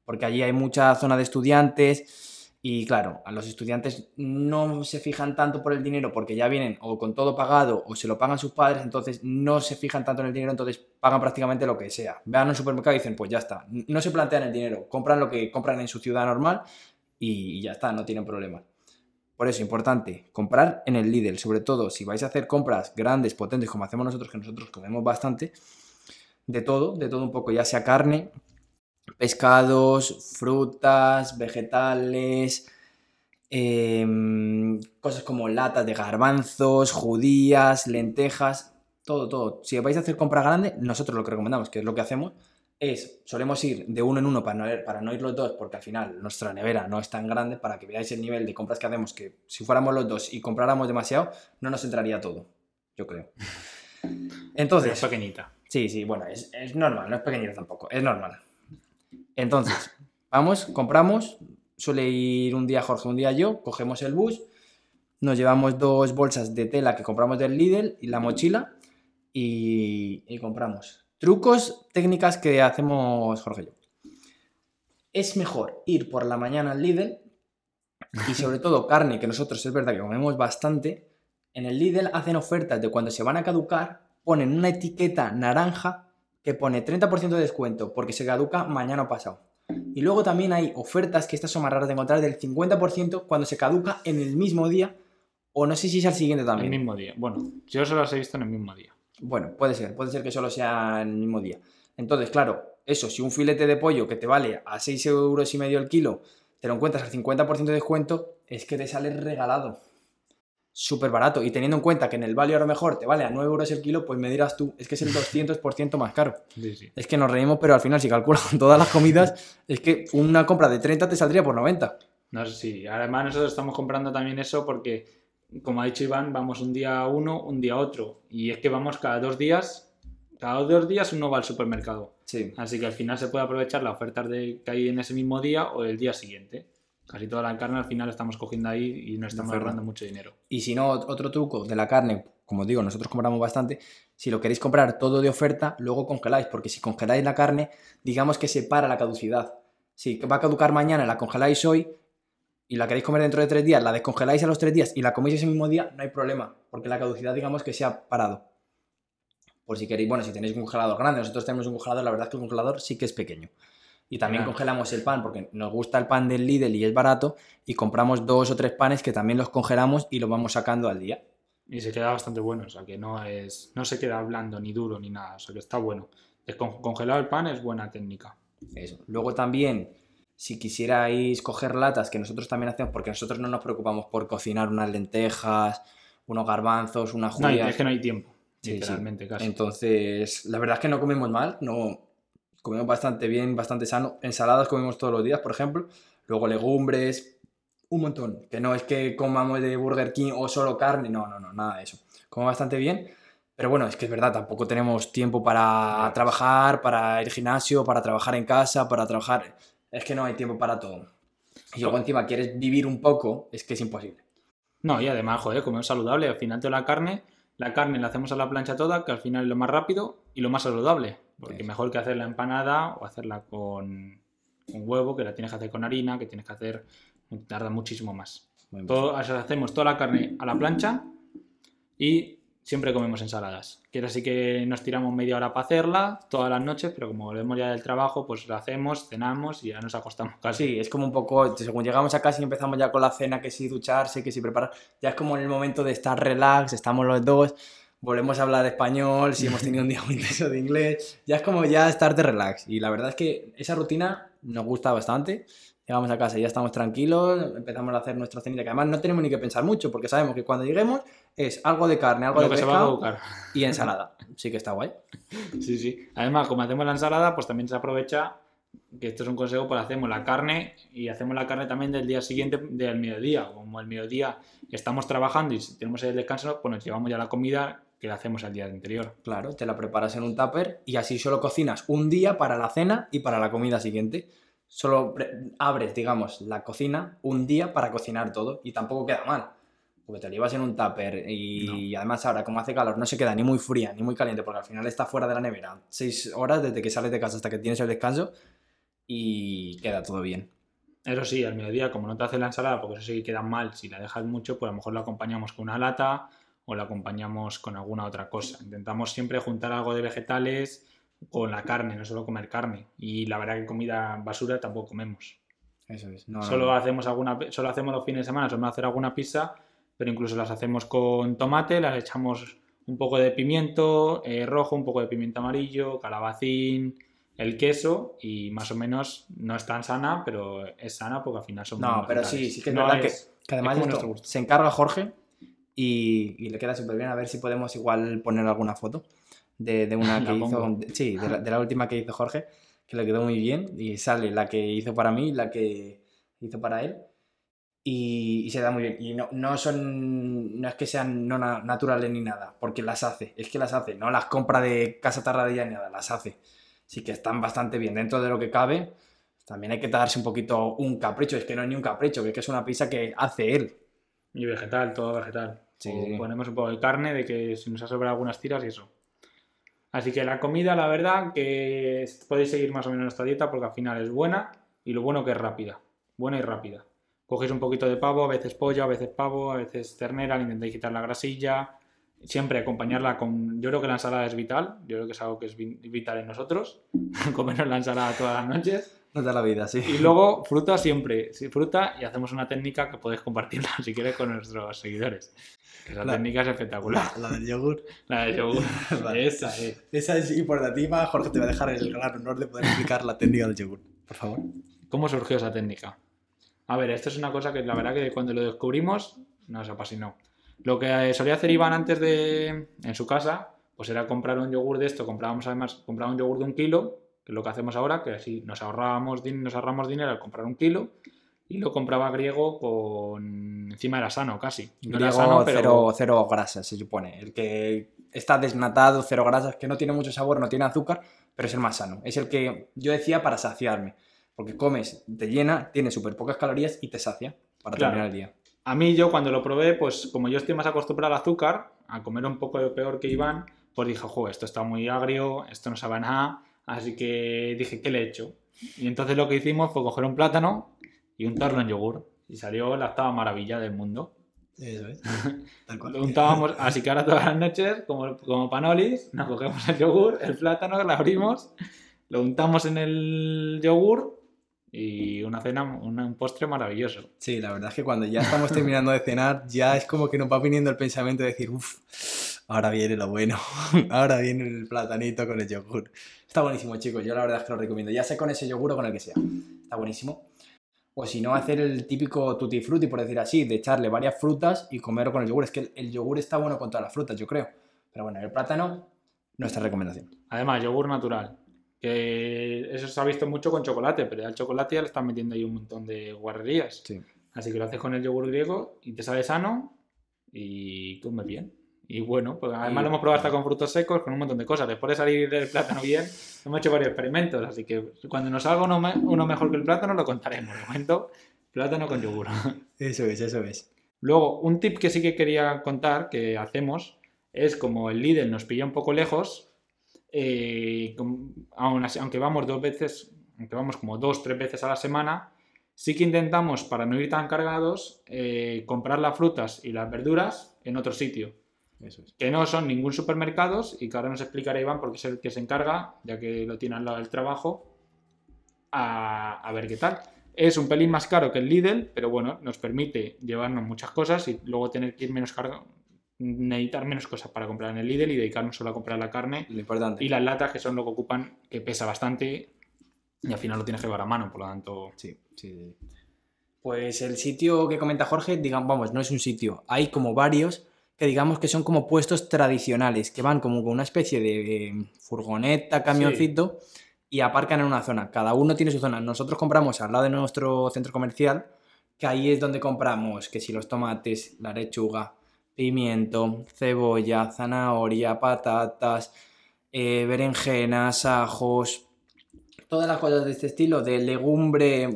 porque allí hay mucha zona de estudiantes y claro, a los estudiantes no se fijan tanto por el dinero porque ya vienen o con todo pagado o se lo pagan sus padres, entonces no se fijan tanto en el dinero, entonces pagan prácticamente lo que sea. Van al supermercado y dicen, pues ya está, no se plantean el dinero, compran lo que compran en su ciudad normal y ya está, no tienen problemas. Por eso, importante, comprar en el Lidl, sobre todo si vais a hacer compras grandes, potentes, como hacemos nosotros, que nosotros comemos bastante, de todo un poco, ya sea carne, pescados, frutas, vegetales, cosas como latas de garbanzos, judías, lentejas, todo. Si vais a hacer compra grande, nosotros lo que recomendamos, que es lo que hacemos, solemos ir de uno en uno para no ir los dos, porque al final nuestra nevera no es tan grande, para que veáis el nivel de compras que hacemos, que si fuéramos los dos y compráramos demasiado, no nos entraría todo, yo creo. Entonces, es pequeñita. Sí, sí, bueno, es normal, no es pequeñita tampoco, es normal. Entonces, vamos, compramos, suele ir un día Jorge, un día yo, cogemos el bus, nos llevamos dos bolsas de tela que compramos del Lidl y la mochila y compramos. Trucos, técnicas que hacemos Jorge y yo. Es mejor ir por la mañana al Lidl y sobre todo carne, que nosotros es verdad que comemos bastante. En el Lidl hacen ofertas de cuando se van a caducar, ponen una etiqueta naranja que pone 30% de descuento porque se caduca mañana o pasado. Y luego también hay ofertas, que estas son más raras de encontrar, del 50% cuando se caduca en el mismo día, o no sé si es al siguiente también. El mismo día, bueno, yo solo las he visto en el mismo día. Bueno, puede ser que solo sea en el mismo día. Entonces, claro, eso, si un filete de pollo que te vale a 6,5 € el kilo, te lo encuentras al 50% de descuento, es que te sale regalado. Súper barato. Y teniendo en cuenta que en el Value a lo mejor te vale a 9 € el kilo, pues me dirás tú, es que es el 200% más caro. Sí, sí. Es que nos reímos, pero al final si calculas con todas las comidas, es que una compra de 30 te saldría por 90. No sé, sí. Además nosotros estamos comprando también eso porque, como ha dicho Iván, vamos un día uno, un día otro. Y es que vamos cada dos días uno va al supermercado. Sí. Así que al final se puede aprovechar las ofertas que hay en ese mismo día o el día siguiente. Casi toda la carne al final estamos cogiendo ahí y no estamos ahorrando mucho dinero. Y si no, otro truco de la carne, como digo, nosotros compramos bastante. Si lo queréis comprar todo de oferta, luego congeláis, porque si congeláis la carne, digamos que se para la caducidad. Si va a caducar mañana, la congeláis hoy y la queréis comer dentro de 3 días, la descongeláis a los 3 días y la coméis ese mismo día, no hay problema, porque la caducidad digamos que se ha parado. Por si queréis, bueno, si tenéis un congelador grande, nosotros tenemos un congelador, la verdad es que el congelador sí que es pequeño. Y también congelamos el pan porque nos gusta el pan del Lidl y es barato y compramos 2 o 3 panes que también los congelamos y los vamos sacando al día. Y se queda bastante bueno, o sea que no se queda blando ni duro ni nada, o sea que está bueno. Congelar el pan es buena técnica. Eso. Luego también, si quisierais coger latas, que nosotros también hacemos, porque nosotros no nos preocupamos por cocinar unas lentejas, unos garbanzos, unas judías. No, es que no hay tiempo, sí, literalmente sí. Casi. Entonces, la verdad es que no comemos mal, no... Comemos bastante bien, bastante sano. Ensaladas comemos todos los días, por ejemplo. Luego legumbres, un montón. Que no es que comamos de Burger King o solo carne. No, nada de eso. Comemos bastante bien. Pero bueno, es que es verdad, tampoco tenemos tiempo para trabajar, para ir al gimnasio, para trabajar en casa, para trabajar... Es que no hay tiempo para todo. Y luego encima quieres vivir un poco, es que es imposible. No, y además, joder, comer saludable. Al final toda la carne la hacemos a la plancha toda, que al final es lo más rápido y lo más saludable. Porque mejor que hacerla empanada o hacerla con huevo, que la tienes que hacer con harina, que tienes que hacer... Tarda muchísimo más. Hacemos toda la carne a la plancha y siempre comemos ensaladas. Que ahora sí que nos tiramos media hora para hacerla, todas las noches, pero como volvemos ya del trabajo, pues la hacemos, cenamos y ya nos acostamos casi. Sí, es como un poco... Según llegamos a casa y empezamos ya con la cena, que si ducharse, que si preparar... Ya es como en el momento de estar relax, estamos los dos... Volvemos a hablar español, si hemos tenido un día muy intenso de inglés, ya es como ya estar de relax. Y la verdad es que esa rutina nos gusta bastante. Llegamos a casa y ya estamos tranquilos, empezamos a hacer nuestra cenita, que además no tenemos ni que pensar mucho, porque sabemos que cuando lleguemos es algo de carne, algo de pescado y ensalada. Sí que está guay. Sí, sí. Además, como hacemos la ensalada, pues también se aprovecha, que esto es un consejo, pues hacemos la carne y hacemos la carne también del día siguiente, del mediodía. Como el mediodía estamos trabajando y tenemos el descanso, pues nos llevamos ya la comida... que la hacemos al día anterior. Claro, te la preparas en un tupper y así solo cocinas un día para la cena y para la comida siguiente. Solo abres, digamos, la cocina un día para cocinar todo y tampoco queda mal, porque te lo llevas en un tupper y además ahora, como hace calor, no se queda ni muy fría ni muy caliente porque al final está fuera de la nevera 6 horas desde que sales de casa hasta que tienes el descanso y queda todo bien. Eso sí, al mediodía, como no te haces la ensalada, porque eso sí que queda mal, si la dejas mucho, pues a lo mejor la acompañamos con una lata... o la acompañamos con alguna otra cosa. Intentamos siempre juntar algo de vegetales con la carne, no solo comer carne. Y la verdad que comida basura tampoco comemos. Eso es. No, solo hacemos los fines de semana, solemos hacer alguna pizza, pero incluso las hacemos con tomate, las echamos un poco de pimiento rojo, un poco de pimiento amarillo, calabacín, el queso, y más o menos no es tan sana, pero es sana porque al final son vegetales. No, pero sí que es verdad que además esto se encarga Jorge... Y le queda súper bien. A ver si podemos igual poner alguna foto de una que hizo... Sí, de la última que hizo Jorge, que le quedó muy bien. Y sale la que hizo para mí, la que hizo para él. y se da muy bien. Y no es que sean no naturales ni nada, porque las hace, no las compra de casa Tarradellas ni nada, las hace. Así que están bastante bien dentro de lo que cabe. También hay que darse un poquito un capricho, es que no es ni un capricho, que es una pizza que hace él. Y vegetal, todo vegetal. Sí, sí. Ponemos un poco de carne, de que si nos ha sobrado algunas tiras y eso. Así que la comida, la verdad, que podéis seguir más o menos esta dieta porque al final es buena y lo bueno que es rápida. Buena y rápida. Cogéis un poquito de pavo, a veces pollo, a veces pavo, a veces ternera, le intentáis quitar la grasilla. Siempre acompañarla con... Yo creo que la ensalada es vital. Yo creo que es algo que es vital en nosotros. Comernos la ensalada todas las noches. Nos da la vida, sí. Y luego fruta siempre. Sí, fruta, y hacemos una técnica que podéis compartirla si quieres con nuestros seguidores. La técnica es espectacular. La del yogur. La del yogur. Vale. Esa es. Esa es importantísima. Jorge, te va a dejar el gran honor de poder explicar la técnica del yogur. Por favor. ¿Cómo surgió esa técnica? A ver, esto es una cosa que la verdad que cuando lo descubrimos nos apasionó. Lo que solía hacer Iván antes de... en su casa, pues era comprar un yogur de esto. Comprábamos además, compraba un yogur de 1 kilo, que es lo que hacemos ahora, que así nos ahorramos dinero al comprar 1 kilo, y lo compraba griego con... encima era sano casi. No griego era sano, pero... cero grasas, se supone. El que está desnatado, cero grasas, que no tiene mucho sabor, no tiene azúcar, pero es el más sano. Es el que yo decía para saciarme. Porque comes, te llena, tiene súper pocas calorías y te sacia para terminar el día. A mí, yo cuando lo probé, pues como yo estoy más acostumbrado al azúcar, a comer un poco peor que Iván, pues dije, joder, esto está muy agrio, esto no sabe a nada, así que dije, ¿qué le he hecho? Y entonces lo que hicimos fue coger un plátano y untarlo en yogur, y salió la octava maravilla del mundo. Eso es. Tal cual. Lo untábamos, así que ahora todas las noches, como panolis, nos cogemos el yogur, el plátano, lo abrimos, lo untamos en el yogur... Y una cena, un postre maravilloso. Sí, la verdad es que cuando ya estamos terminando de cenar, ya es como que nos va viniendo el pensamiento de decir, uff, ahora viene lo bueno, ahora viene el platanito con el yogur. Está buenísimo, chicos, yo la verdad es que lo recomiendo, ya sea con ese yogur o con el que sea, está buenísimo. O si no, hacer el típico tutti frutti, por decir así, de echarle varias frutas y comerlo con el yogur. Es que el yogur está bueno con todas las frutas, yo creo. Pero bueno, el plátano, nuestra recomendación. Además, yogur natural. Que eso se ha visto mucho con chocolate, pero al chocolate ya le están metiendo ahí un montón de guarrerías. Sí. Así que lo haces con el yogur griego y te sale sano y comes bien. Y bueno, pues además lo hemos probado hasta con frutos secos, con un montón de cosas. Después de salir del plátano bien, hemos hecho varios experimentos. Así que cuando nos salga uno mejor que el plátano, lo contaremos. De momento, plátano con yogur. Eso es, eso es. Luego, un tip que sí que quería contar, que hacemos, es como el Lidl nos pilla un poco lejos... aunque vamos 2 veces, aunque vamos como 2-3 veces a la semana, sí que intentamos, para no ir tan cargados, comprar las frutas y las verduras en otro sitio. Eso es. Que no son ningún supermercado, y que ahora nos explicará Iván porque es el que se encarga, ya que lo tiene al lado del trabajo, a ver qué tal. Es un pelín más caro que el Lidl, pero bueno, nos permite llevarnos muchas cosas y luego tener que ir menos cargados. Necesitar menos cosas para comprar en el Lidl y dedicarnos solo a comprar la carne y las latas, que son lo que ocupan, que pesa bastante y al final lo tienes que llevar a mano, por lo tanto... Sí. Pues el sitio que comenta Jorge, digamos, vamos, no es un sitio, hay como varios que digamos que son como puestos tradicionales, que van como con una especie de furgoneta, camioncito, sí, y aparcan en una zona, cada uno tiene su zona. Nosotros compramos al lado de nuestro centro comercial, que ahí es donde compramos, que si los tomates, la lechuga, pimiento, cebolla, zanahoria, patatas, berenjenas, ajos, todas las cosas de este estilo, de legumbre,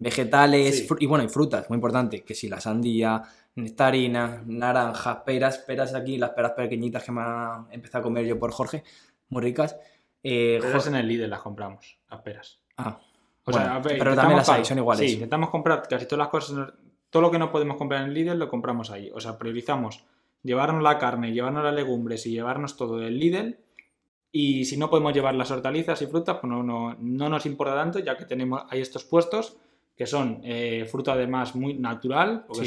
vegetales, sí. y frutas, muy importante, que si la sandía, nectarina, naranjas, peras aquí, las peras pequeñitas que me ha empezado a comer yo por Jorge, muy ricas. Peras en el Lidl las compramos, las peras. Pero también las hay, son iguales. Sí, intentamos comprar casi todas las cosas... Todo lo que no podemos comprar en Lidl lo compramos ahí. O sea, priorizamos llevarnos la carne, llevarnos las legumbres y llevarnos todo del Lidl. Y si no podemos llevar las hortalizas y frutas, pues no nos importa tanto, ya que tenemos ahí estos puestos que son fruta además muy natural, porque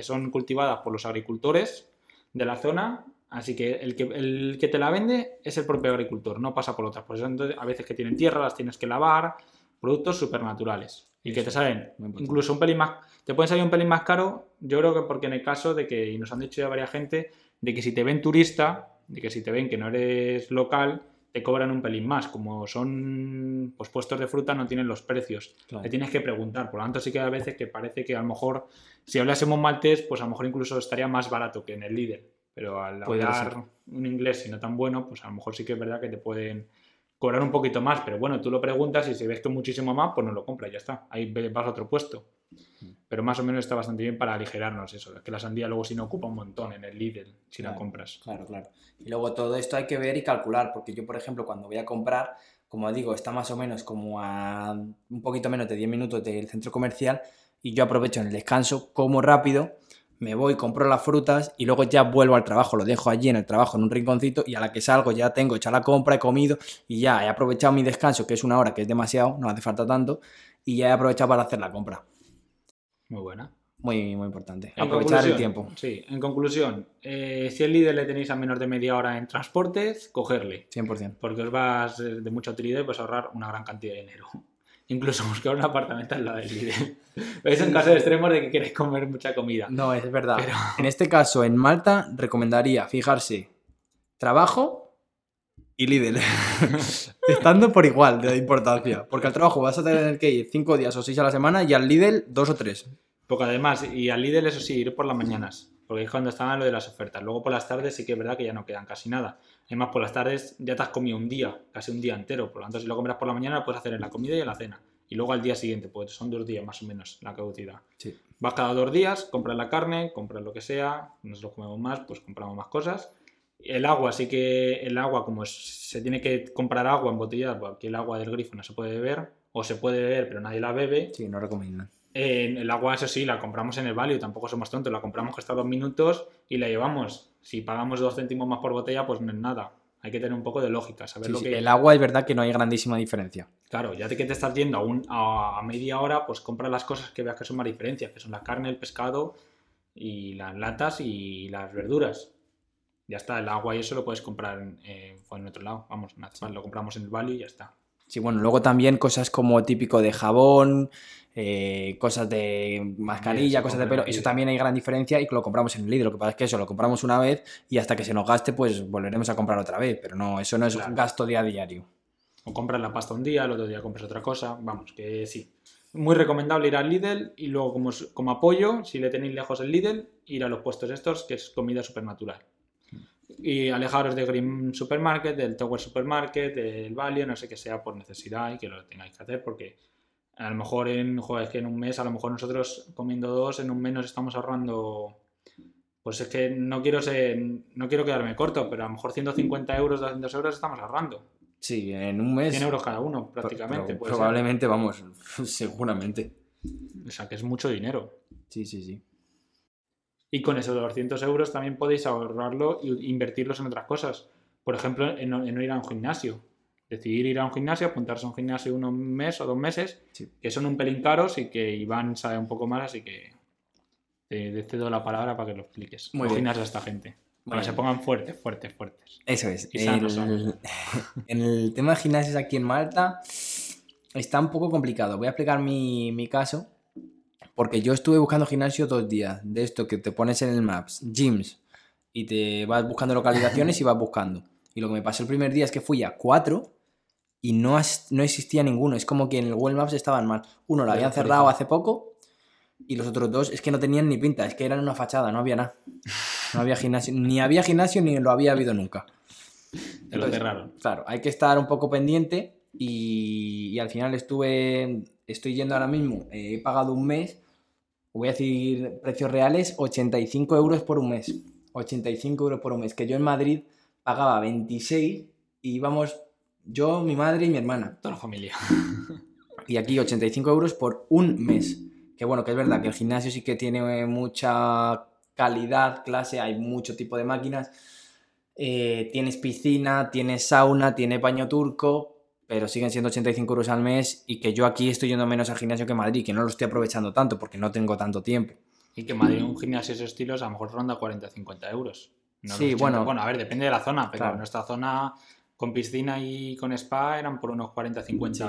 son cultivadas por los agricultores de la zona. Así que el que te la vende es el propio agricultor, no pasa por otras. Por eso entonces, a veces que tienen tierra, las tienes que lavar, productos supernaturales. Y que te salen incluso un pelín más, te pueden salir un pelín más caro, yo creo que porque en el caso de que, y nos han dicho ya varias gente, de que si te ven turista, de que si te ven que no eres local, te cobran un pelín más. Como son pues, puestos de fruta, no tienen los precios. Claro. Te tienes que preguntar. Por lo tanto, sí que a veces que parece que a lo mejor, si hablásemos maltés, pues a lo mejor incluso estaría más barato que en el Lidl. Pero al hablar un inglés si no tan bueno, pues a lo mejor sí que es verdad que te pueden cobrar un poquito más. Pero bueno, tú lo preguntas y si ves que muchísimo más, pues no lo compras, ya está. Ahí vas a otro puesto. Pero más o menos está bastante bien para aligerarnos eso. Es que la sandía luego sí no ocupa un montón en el Lidl si la compras. Claro, claro. Y luego todo esto hay que ver y calcular, porque yo, por ejemplo, cuando voy a comprar, como digo, está más o menos como a un poquito menos de 10 minutos del centro comercial y yo aprovecho en el descanso, como rápido, me voy, compro las frutas y luego ya vuelvo al trabajo, lo dejo allí en el trabajo, en un rinconcito, y a la que salgo ya tengo hecha la compra, he comido y ya he aprovechado mi descanso, que es una hora, que es demasiado, no hace falta tanto, y ya he aprovechado para hacer la compra. Muy buena. Muy, muy importante. Aprovechar el tiempo. Sí, en conclusión, si el líder le tenéis a menos de media hora en transportes, cogerle. 100%. Porque os vas de mucha utilidad y vais a ahorrar una gran cantidad de dinero. Incluso buscar un apartamento en la del Lidl. Es un caso de extremo de que queréis comer mucha comida. No, es verdad. Pero... en este caso, en Malta, recomendaría fijarse trabajo y Lidl. Estando por igual de importancia. Porque al trabajo vas a tener que ir 5 días o 6 a la semana y al Lidl 2 o 3. Porque además, y al Lidl eso sí, ir por las mañanas. Porque es cuando estaban lo de las ofertas. Luego por las tardes sí que es verdad que ya no quedan casi nada. Además, por las tardes ya te has comido un día, casi un día entero. Por lo tanto, si lo compras por la mañana, lo puedes hacer en la comida y en la cena. Y luego al día siguiente, pues son 2 días más o menos la caducidad. Sí. Vas cada 2 días, compras la carne, compras lo que sea, nosotros comemos más, pues compramos más cosas. El agua, sí que el agua, como se tiene que comprar agua embotellada, porque aquí el agua del grifo no se puede beber, o se puede beber pero nadie la bebe. Sí, no recomiendan. El agua, eso sí, la compramos en el Value, tampoco somos tontos, la compramos que está 2 minutos y la llevamos. Si pagamos 2 céntimos más por botella, pues no es nada. Hay que tener un poco de lógica, saber sí, lo sí. que... El agua es verdad que no hay grandísima diferencia. Claro, ya que te estás yendo a media hora, pues compra las cosas que veas que son más diferencias, que son la carne, el pescado y las latas y las verduras. Ya está, el agua y eso lo puedes comprar en otro lado, vamos, lo compramos en el Value y ya está. Sí, bueno, luego también cosas como típico de jabón, cosas de mascarilla, sí, cosas de pelo, eso también hay gran diferencia y lo compramos en el Lidl. Lo que pasa es que eso lo compramos una vez y hasta que se nos gaste pues volveremos a comprar otra vez, pero no, eso no es un gasto día a diario. O compras la pasta un día, el otro día compras otra cosa, vamos, que sí. Muy recomendable ir al Lidl y luego como apoyo, si le tenéis lejos el Lidl, ir a los puestos estos que es comida supernatural. Y alejaros de Green Supermarket, del Tower Supermarket, del Value, no sé qué sea por necesidad y que lo tengáis que hacer porque a lo mejor en un mes, a lo mejor nosotros comiendo 2, en un mes nos estamos ahorrando, pues es que no quiero quedarme corto, pero a lo mejor 150 euros, 200 euros estamos ahorrando. Sí, en un mes. 100 euros cada uno prácticamente. Probablemente, ser. Vamos, seguramente. O sea que es mucho dinero. Sí, sí, sí. Y con esos 200 euros también podéis ahorrarlo e invertirlos en otras cosas. Por ejemplo, en ir a un gimnasio. Decidir ir a un gimnasio, apuntarse a un gimnasio unos meses o 2 meses, sí. que son un pelín caros y que Iván sabe un poco más, así que te cedo la palabra para que lo expliques. Muy bien. A esta gente. Para que se pongan fuertes, fuertes, fuertes. Eso es. En el tema de gimnasios aquí en Malta está un poco complicado. Voy a explicar mi caso. Porque yo estuve buscando gimnasio 2 días, de esto que te pones en el Maps, gyms, y te vas buscando localizaciones y vas buscando. Y lo que me pasó el primer día es que fui a 4 y no existía ninguno. Es como que en el Google Maps estaban mal. Uno lo habían cerrado hace poco y los otros 2 es que no tenían ni pinta, es que eran una fachada, no había nada. No había gimnasio ni lo había habido nunca. Entonces, lo cerraron. Claro, hay que estar un poco pendiente y al final estoy yendo ahora mismo, he pagado un mes. Voy a decir precios reales, 85 euros por un mes. 85 euros por un mes. Que yo en Madrid pagaba 26 y íbamos yo, mi madre y mi hermana. Toda la familia. Y aquí 85 euros por un mes. Que bueno, que es verdad que el gimnasio sí que tiene mucha calidad, clase, hay mucho tipo de máquinas. Tienes piscina, tienes sauna, tienes baño turco... pero siguen siendo 85 euros al mes y que yo aquí estoy yendo menos al gimnasio que Madrid, que no lo estoy aprovechando tanto porque no tengo tanto tiempo. Y que Madrid un gimnasio de esos estilos a lo mejor ronda 40-50 euros. No sí, bueno, a ver, depende de la zona, pero claro. En nuestra zona con piscina y con spa eran por unos 40-50. Sí,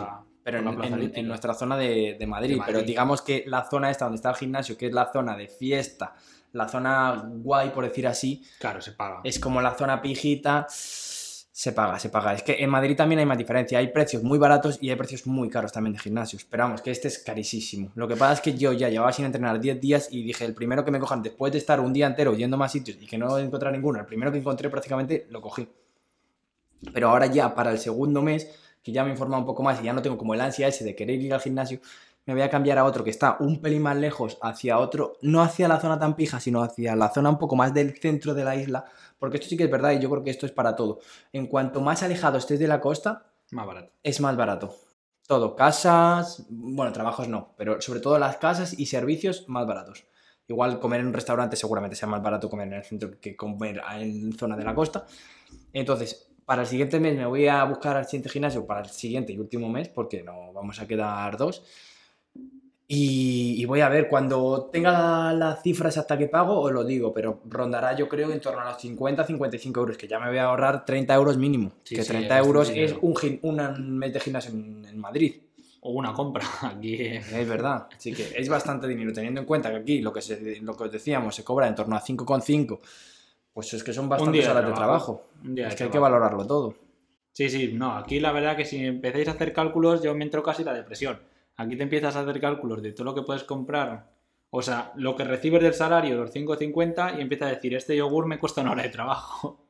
pero en nuestra zona de Madrid, pero digamos que la zona esta donde está el gimnasio, que es la zona de fiesta, la zona guay por decir así, claro, se paga. Es como la zona pijita... Se paga. Es que en Madrid también hay más diferencia. Hay precios muy baratos y hay precios muy caros también de gimnasios. Pero vamos, que este es carísimo. Lo que pasa es que yo ya llevaba sin entrenar 10 días y dije, el primero que me cojan, después de estar un día entero yendo a más sitios y que no encontré ninguno, el primero que encontré prácticamente lo cogí. Pero ahora ya para el segundo mes, que ya me he informado un poco más y ya no tengo como el ansia ese de querer ir al gimnasio, me voy a cambiar a otro que está un pelín más lejos, hacia otro, no hacia la zona tan pija, sino hacia la zona un poco más del centro de la isla, porque esto sí que es verdad y yo creo que esto es para todo. En cuanto más alejado estés de la costa, más barato. Es más barato. Todo, casas, bueno, trabajos no, pero sobre todo las casas y servicios más baratos. Igual comer en un restaurante seguramente sea más barato comer en el centro que comer en zona de la costa. Entonces, para el siguiente mes me voy a buscar al siguiente gimnasio, para el siguiente y último mes, porque no vamos a quedar dos. Y voy a ver, cuando tenga la cifra exacta que pago os lo digo, pero rondará yo creo en torno a los 50-55 euros, que ya me voy a ahorrar 30 euros mínimo, sí, que 30 euros es un mes de gimnasio en Madrid. O una compra aquí. Es verdad, así que es bastante dinero, teniendo en cuenta que aquí lo que os decíamos se cobra en torno a 5,5, pues es que son bastantes horas de trabajo. Es que hay que valorarlo todo. Sí, no, aquí la verdad que si empecéis a hacer cálculos yo me entro casi la depresión. Aquí te empiezas a hacer cálculos de todo lo que puedes comprar, o sea, lo que recibes del salario, los 5,50, y empiezas a decir, este yogur me cuesta 1 hora de trabajo,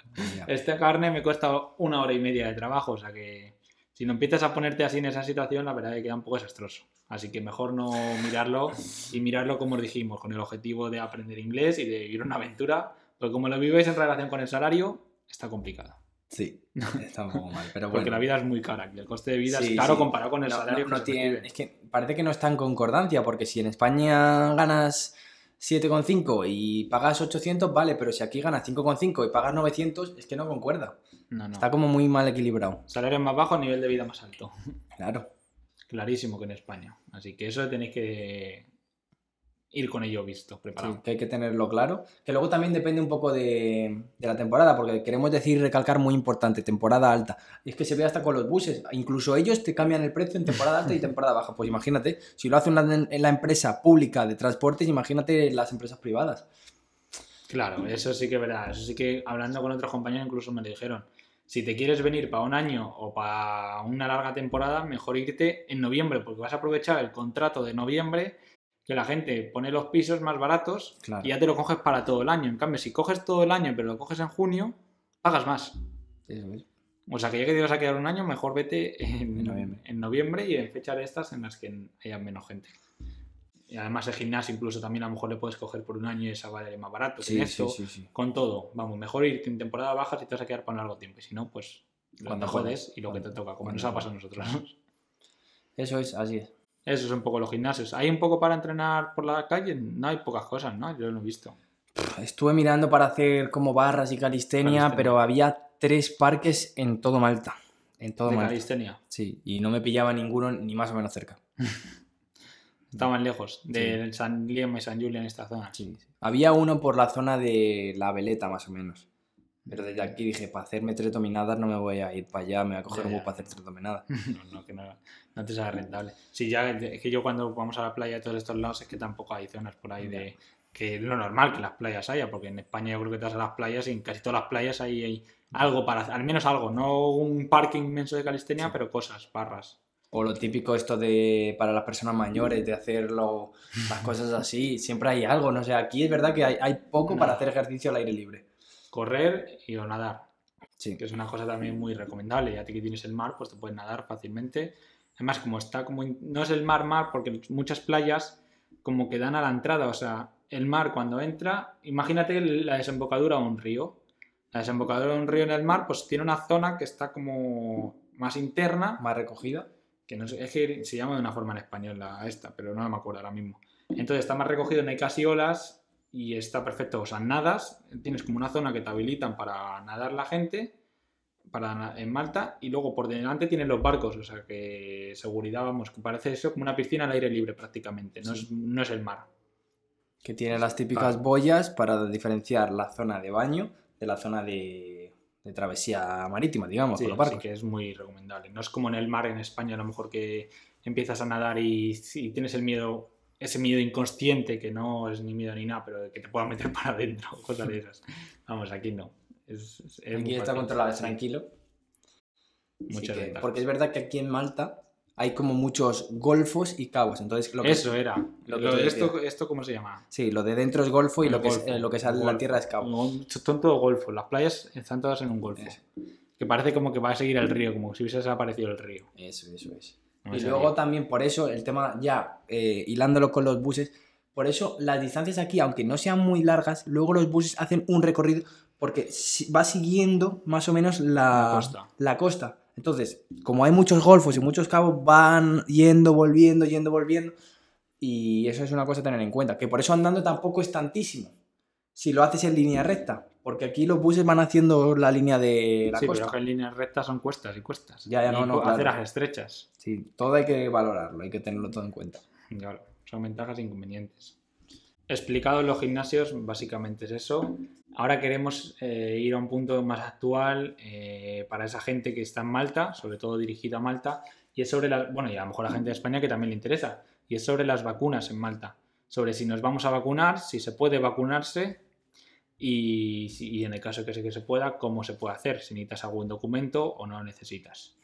esta carne me cuesta 1 hora y media de trabajo, o sea que si no empiezas a ponerte así en esa situación, la verdad es que queda un poco desastroso. Así que mejor no mirarlo y mirarlo como os dijimos, con el objetivo de aprender inglés y de ir a una aventura, porque como lo vivéis en relación con el salario, está complicado. Sí, está un poco mal, pero bueno. Porque la vida es muy cara, el coste de vida es caro comparado con el salario. No tiene, es que parece que no está en concordancia, porque si en España ganas 7,5 y pagas 800, vale, pero si aquí ganas 5,5 y pagas 900, es que no concuerda. No. Está como muy mal equilibrado. Salario más bajo, nivel de vida más alto. Claro. Clarísimo que en España. Así que eso tenéis que ir con ello visto, preparado. Sí, que hay que tenerlo claro, que luego también depende un poco de la temporada, porque queremos decir, recalcar muy importante, temporada alta, y es que se ve hasta con los buses, incluso ellos te cambian el precio en temporada alta y temporada baja, pues imagínate, si lo hace la empresa pública de transportes, imagínate las empresas privadas. Claro, eso sí que es verdad, eso sí que hablando con otros compañeros incluso me lo dijeron, si te quieres venir para un año o para una larga temporada, mejor irte en noviembre, porque vas a aprovechar el contrato de noviembre, que la gente pone los pisos más baratos y ya te lo coges para todo el año. En cambio, si coges todo el año, pero lo coges en junio, pagas más. Sí. O sea, que ya que te vas a quedar un año, mejor vete en noviembre y en fechas de estas en las que haya menos gente. Y además el gimnasio incluso también a lo mejor le puedes coger por un año y esa vale más barato. Sí. Con todo, vamos, mejor irte en temporada baja si te vas a quedar para un largo tiempo. Y si no, pues cuando jodes y lo que te toca, como nos ha pasado a nosotros. Eso es, así es. Eso es un poco los gimnasios. ¿Hay un poco para entrenar por la calle? No, hay pocas cosas, ¿no? Yo lo he visto. Estuve mirando para hacer como barras y calistenia. Pero había 3 parques en todo Malta. En todo Malta. ¿Calistenia? Sí, y no me pillaba ninguno ni más o menos cerca. Estaban lejos, del Sliema y Saint Julian's en esta zona. Sí. Había uno por la zona de La Valeta, más o menos. Pero desde aquí dije, para hacerme 3 dominadas no me voy a ir para allá, me voy a coger un bus para hacer 3 dominadas. No te sea rentable. Sí, ya es que yo cuando vamos a la playa de todos estos lados es que tampoco hay zonas por ahí de que lo normal que las playas haya, porque en España yo creo que te vas a las playas y en casi todas las playas hay algo para hacer, al menos algo, no un parking inmenso de calistenia, pero cosas, barras. O lo típico esto de para las personas mayores, de hacerlo, las cosas así, siempre hay algo, no sé, aquí es verdad que hay poco para hacer ejercicio al aire libre. Correr y o nadar, que es una cosa también muy recomendable. Y a ti que tienes el mar, pues te puedes nadar fácilmente. Además, como está como no es el mar, porque muchas playas como que dan a la entrada. O sea, el mar cuando entra, imagínate la desembocadura de un río. La desembocadura de un río en el mar, pues tiene una zona que está como más interna, más recogida. Que no sé, es que se llama de una forma en español esta, pero no me acuerdo ahora mismo. Entonces está más recogido, no hay casi olas. Y está perfecto, o sea, nadas, tienes como una zona que te habilitan para nadar la gente en Malta y luego por delante tienes los barcos, o sea que seguridad, vamos, que parece eso como una piscina al aire libre prácticamente, no es el mar. Que tiene las típicas boyas para diferenciar la zona de baño de la zona de travesía marítima, digamos, con los barcos. Sí, que es muy recomendable, no es como en el mar en España a lo mejor que empiezas a nadar y tienes el miedo. Ese miedo inconsciente que no es ni miedo ni nada, pero que te pueda meter para adentro, cosas de esas. Vamos, aquí no. Aquí está controlado, tranquilo. Muchas ventajas. Porque es verdad que aquí en Malta hay como muchos golfos y cabos. Entonces, lo que eso es, era. Lo de esto, ¿cómo se llama? Sí, lo de dentro es golfo y lo que sale la tierra es cabo. Son todos golfos. Las playas están todas en un golfo. Eso. Que parece como que va a seguir el río, como si hubiese desaparecido el río. Eso es. No y luego también por eso el tema, ya hilándolo con los buses, por eso las distancias aquí, aunque no sean muy largas, luego los buses hacen un recorrido porque va siguiendo más o menos la costa. Entonces, como hay muchos golfos y muchos cabos, van yendo, volviendo. Y eso es una cosa a tener en cuenta. Que por eso andando tampoco es tantísimo. Si lo haces en línea recta. Porque aquí los buses van haciendo la línea de la costa. Sí, pero que en líneas rectas son cuestas y cuestas. Ya, claro. Aceras estrechas. Sí, todo hay que valorarlo, hay que tenerlo todo en cuenta. Claro, son ventajas e inconvenientes. Explicado los gimnasios, básicamente es eso. Ahora queremos ir a un punto más actual para esa gente que está en Malta, sobre todo dirigida a Malta, y es sobre las... Bueno, y a lo mejor a la gente de España que también le interesa, y es sobre las vacunas en Malta. Sobre si nos vamos a vacunar, si se puede vacunarse, y en el caso que se pueda, cómo se puede hacer, si necesitas algún documento o no lo necesitas.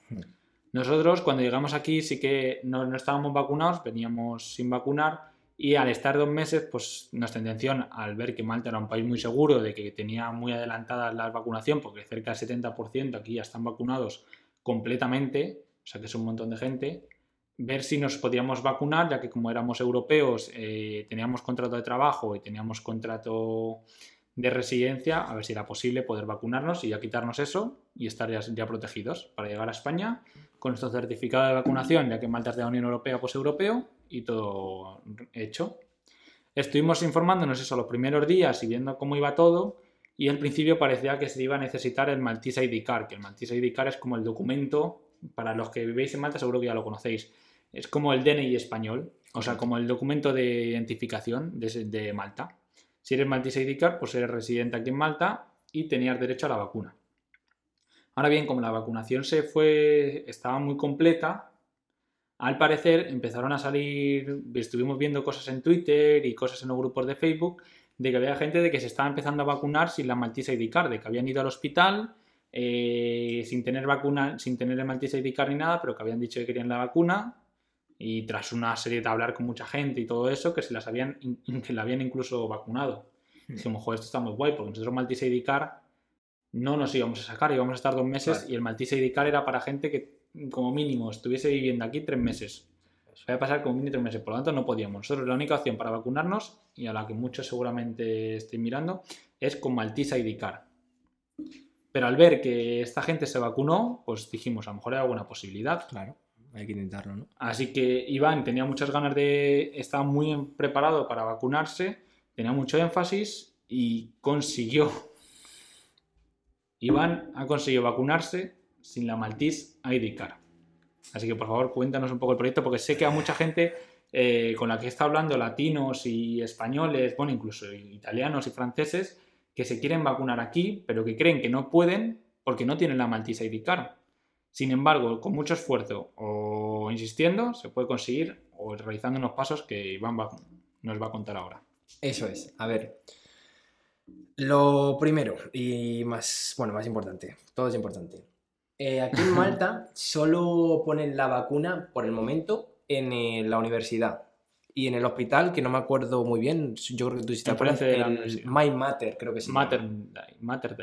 Nosotros, cuando llegamos aquí, sí que no estábamos vacunados, veníamos sin vacunar, y al estar 2 meses, pues nuestra intención, al ver que Malta era un país muy seguro, de que tenía muy adelantada la vacunación, porque cerca del 70% aquí ya están vacunados completamente, o sea que es un montón de gente, ver si nos podíamos vacunar, ya que como éramos europeos, teníamos contrato de trabajo y teníamos contrato de residencia, a ver si era posible poder vacunarnos y ya quitarnos eso y estar ya protegidos para llegar a España con nuestro certificado de vacunación, ya que Malta es de la Unión Europea, pues europeo, y todo hecho. Estuvimos informándonos eso los primeros días y viendo cómo iba todo, y al principio parecía que se iba a necesitar el Maltese ID Card, que el Maltese ID Card es como el documento, para los que vivéis en Malta seguro que ya lo conocéis, es como el DNI español, o sea, como el documento de identificación de Malta. Si eres Maltese ID Card, pues eres residente aquí en Malta y tenías derecho a la vacuna. Ahora bien, como la vacunación estaba muy completa, al parecer empezaron a salir, estuvimos viendo cosas en Twitter y cosas en los grupos de Facebook de que había gente de que se estaba empezando a vacunar sin la Maltese ID Card, de que habían ido al hospital sin tener el Maltese ID Card ni nada, pero que habían dicho que querían la vacuna, y tras una serie de hablar con mucha gente y todo eso, que la habían incluso vacunado. Dijimos, joder, esto está muy guay, porque nosotros Maltese ID Card no nos íbamos a sacar, íbamos a estar 2 meses, claro. Y el Maltese ID Card era para gente que como mínimo estuviese viviendo aquí 3 meses. Se va a pasar como mínimo 3 meses, por lo tanto no podíamos. Nosotros la única opción para vacunarnos, y a la que muchos seguramente estén mirando, es con Maltese ID Card. Pero al ver que esta gente se vacunó, pues dijimos, a lo mejor hay alguna posibilidad. Claro, hay que intentarlo, ¿no? Así que Iván tenía muchas ganas estaba muy preparado para vacunarse, tenía mucho énfasis y consiguió. Iván ha conseguido vacunarse sin la Maltese ID Card. Así que por favor cuéntanos un poco el proyecto, porque sé que a mucha gente con la que está hablando, latinos y españoles, bueno, incluso italianos y franceses, que se quieren vacunar aquí, pero que creen que no pueden porque no tienen la Maltese ID Card. Sin embargo, con mucho esfuerzo o insistiendo, se puede conseguir, o realizando unos pasos que Iván nos va a contar ahora. Eso es. A ver, lo primero y más importante, todo es importante. Aquí en Malta solo ponen la vacuna por el momento en la universidad y en el hospital, que no me acuerdo muy bien, yo creo que tú sí te acuerdas, Mater, creo que sí. Mater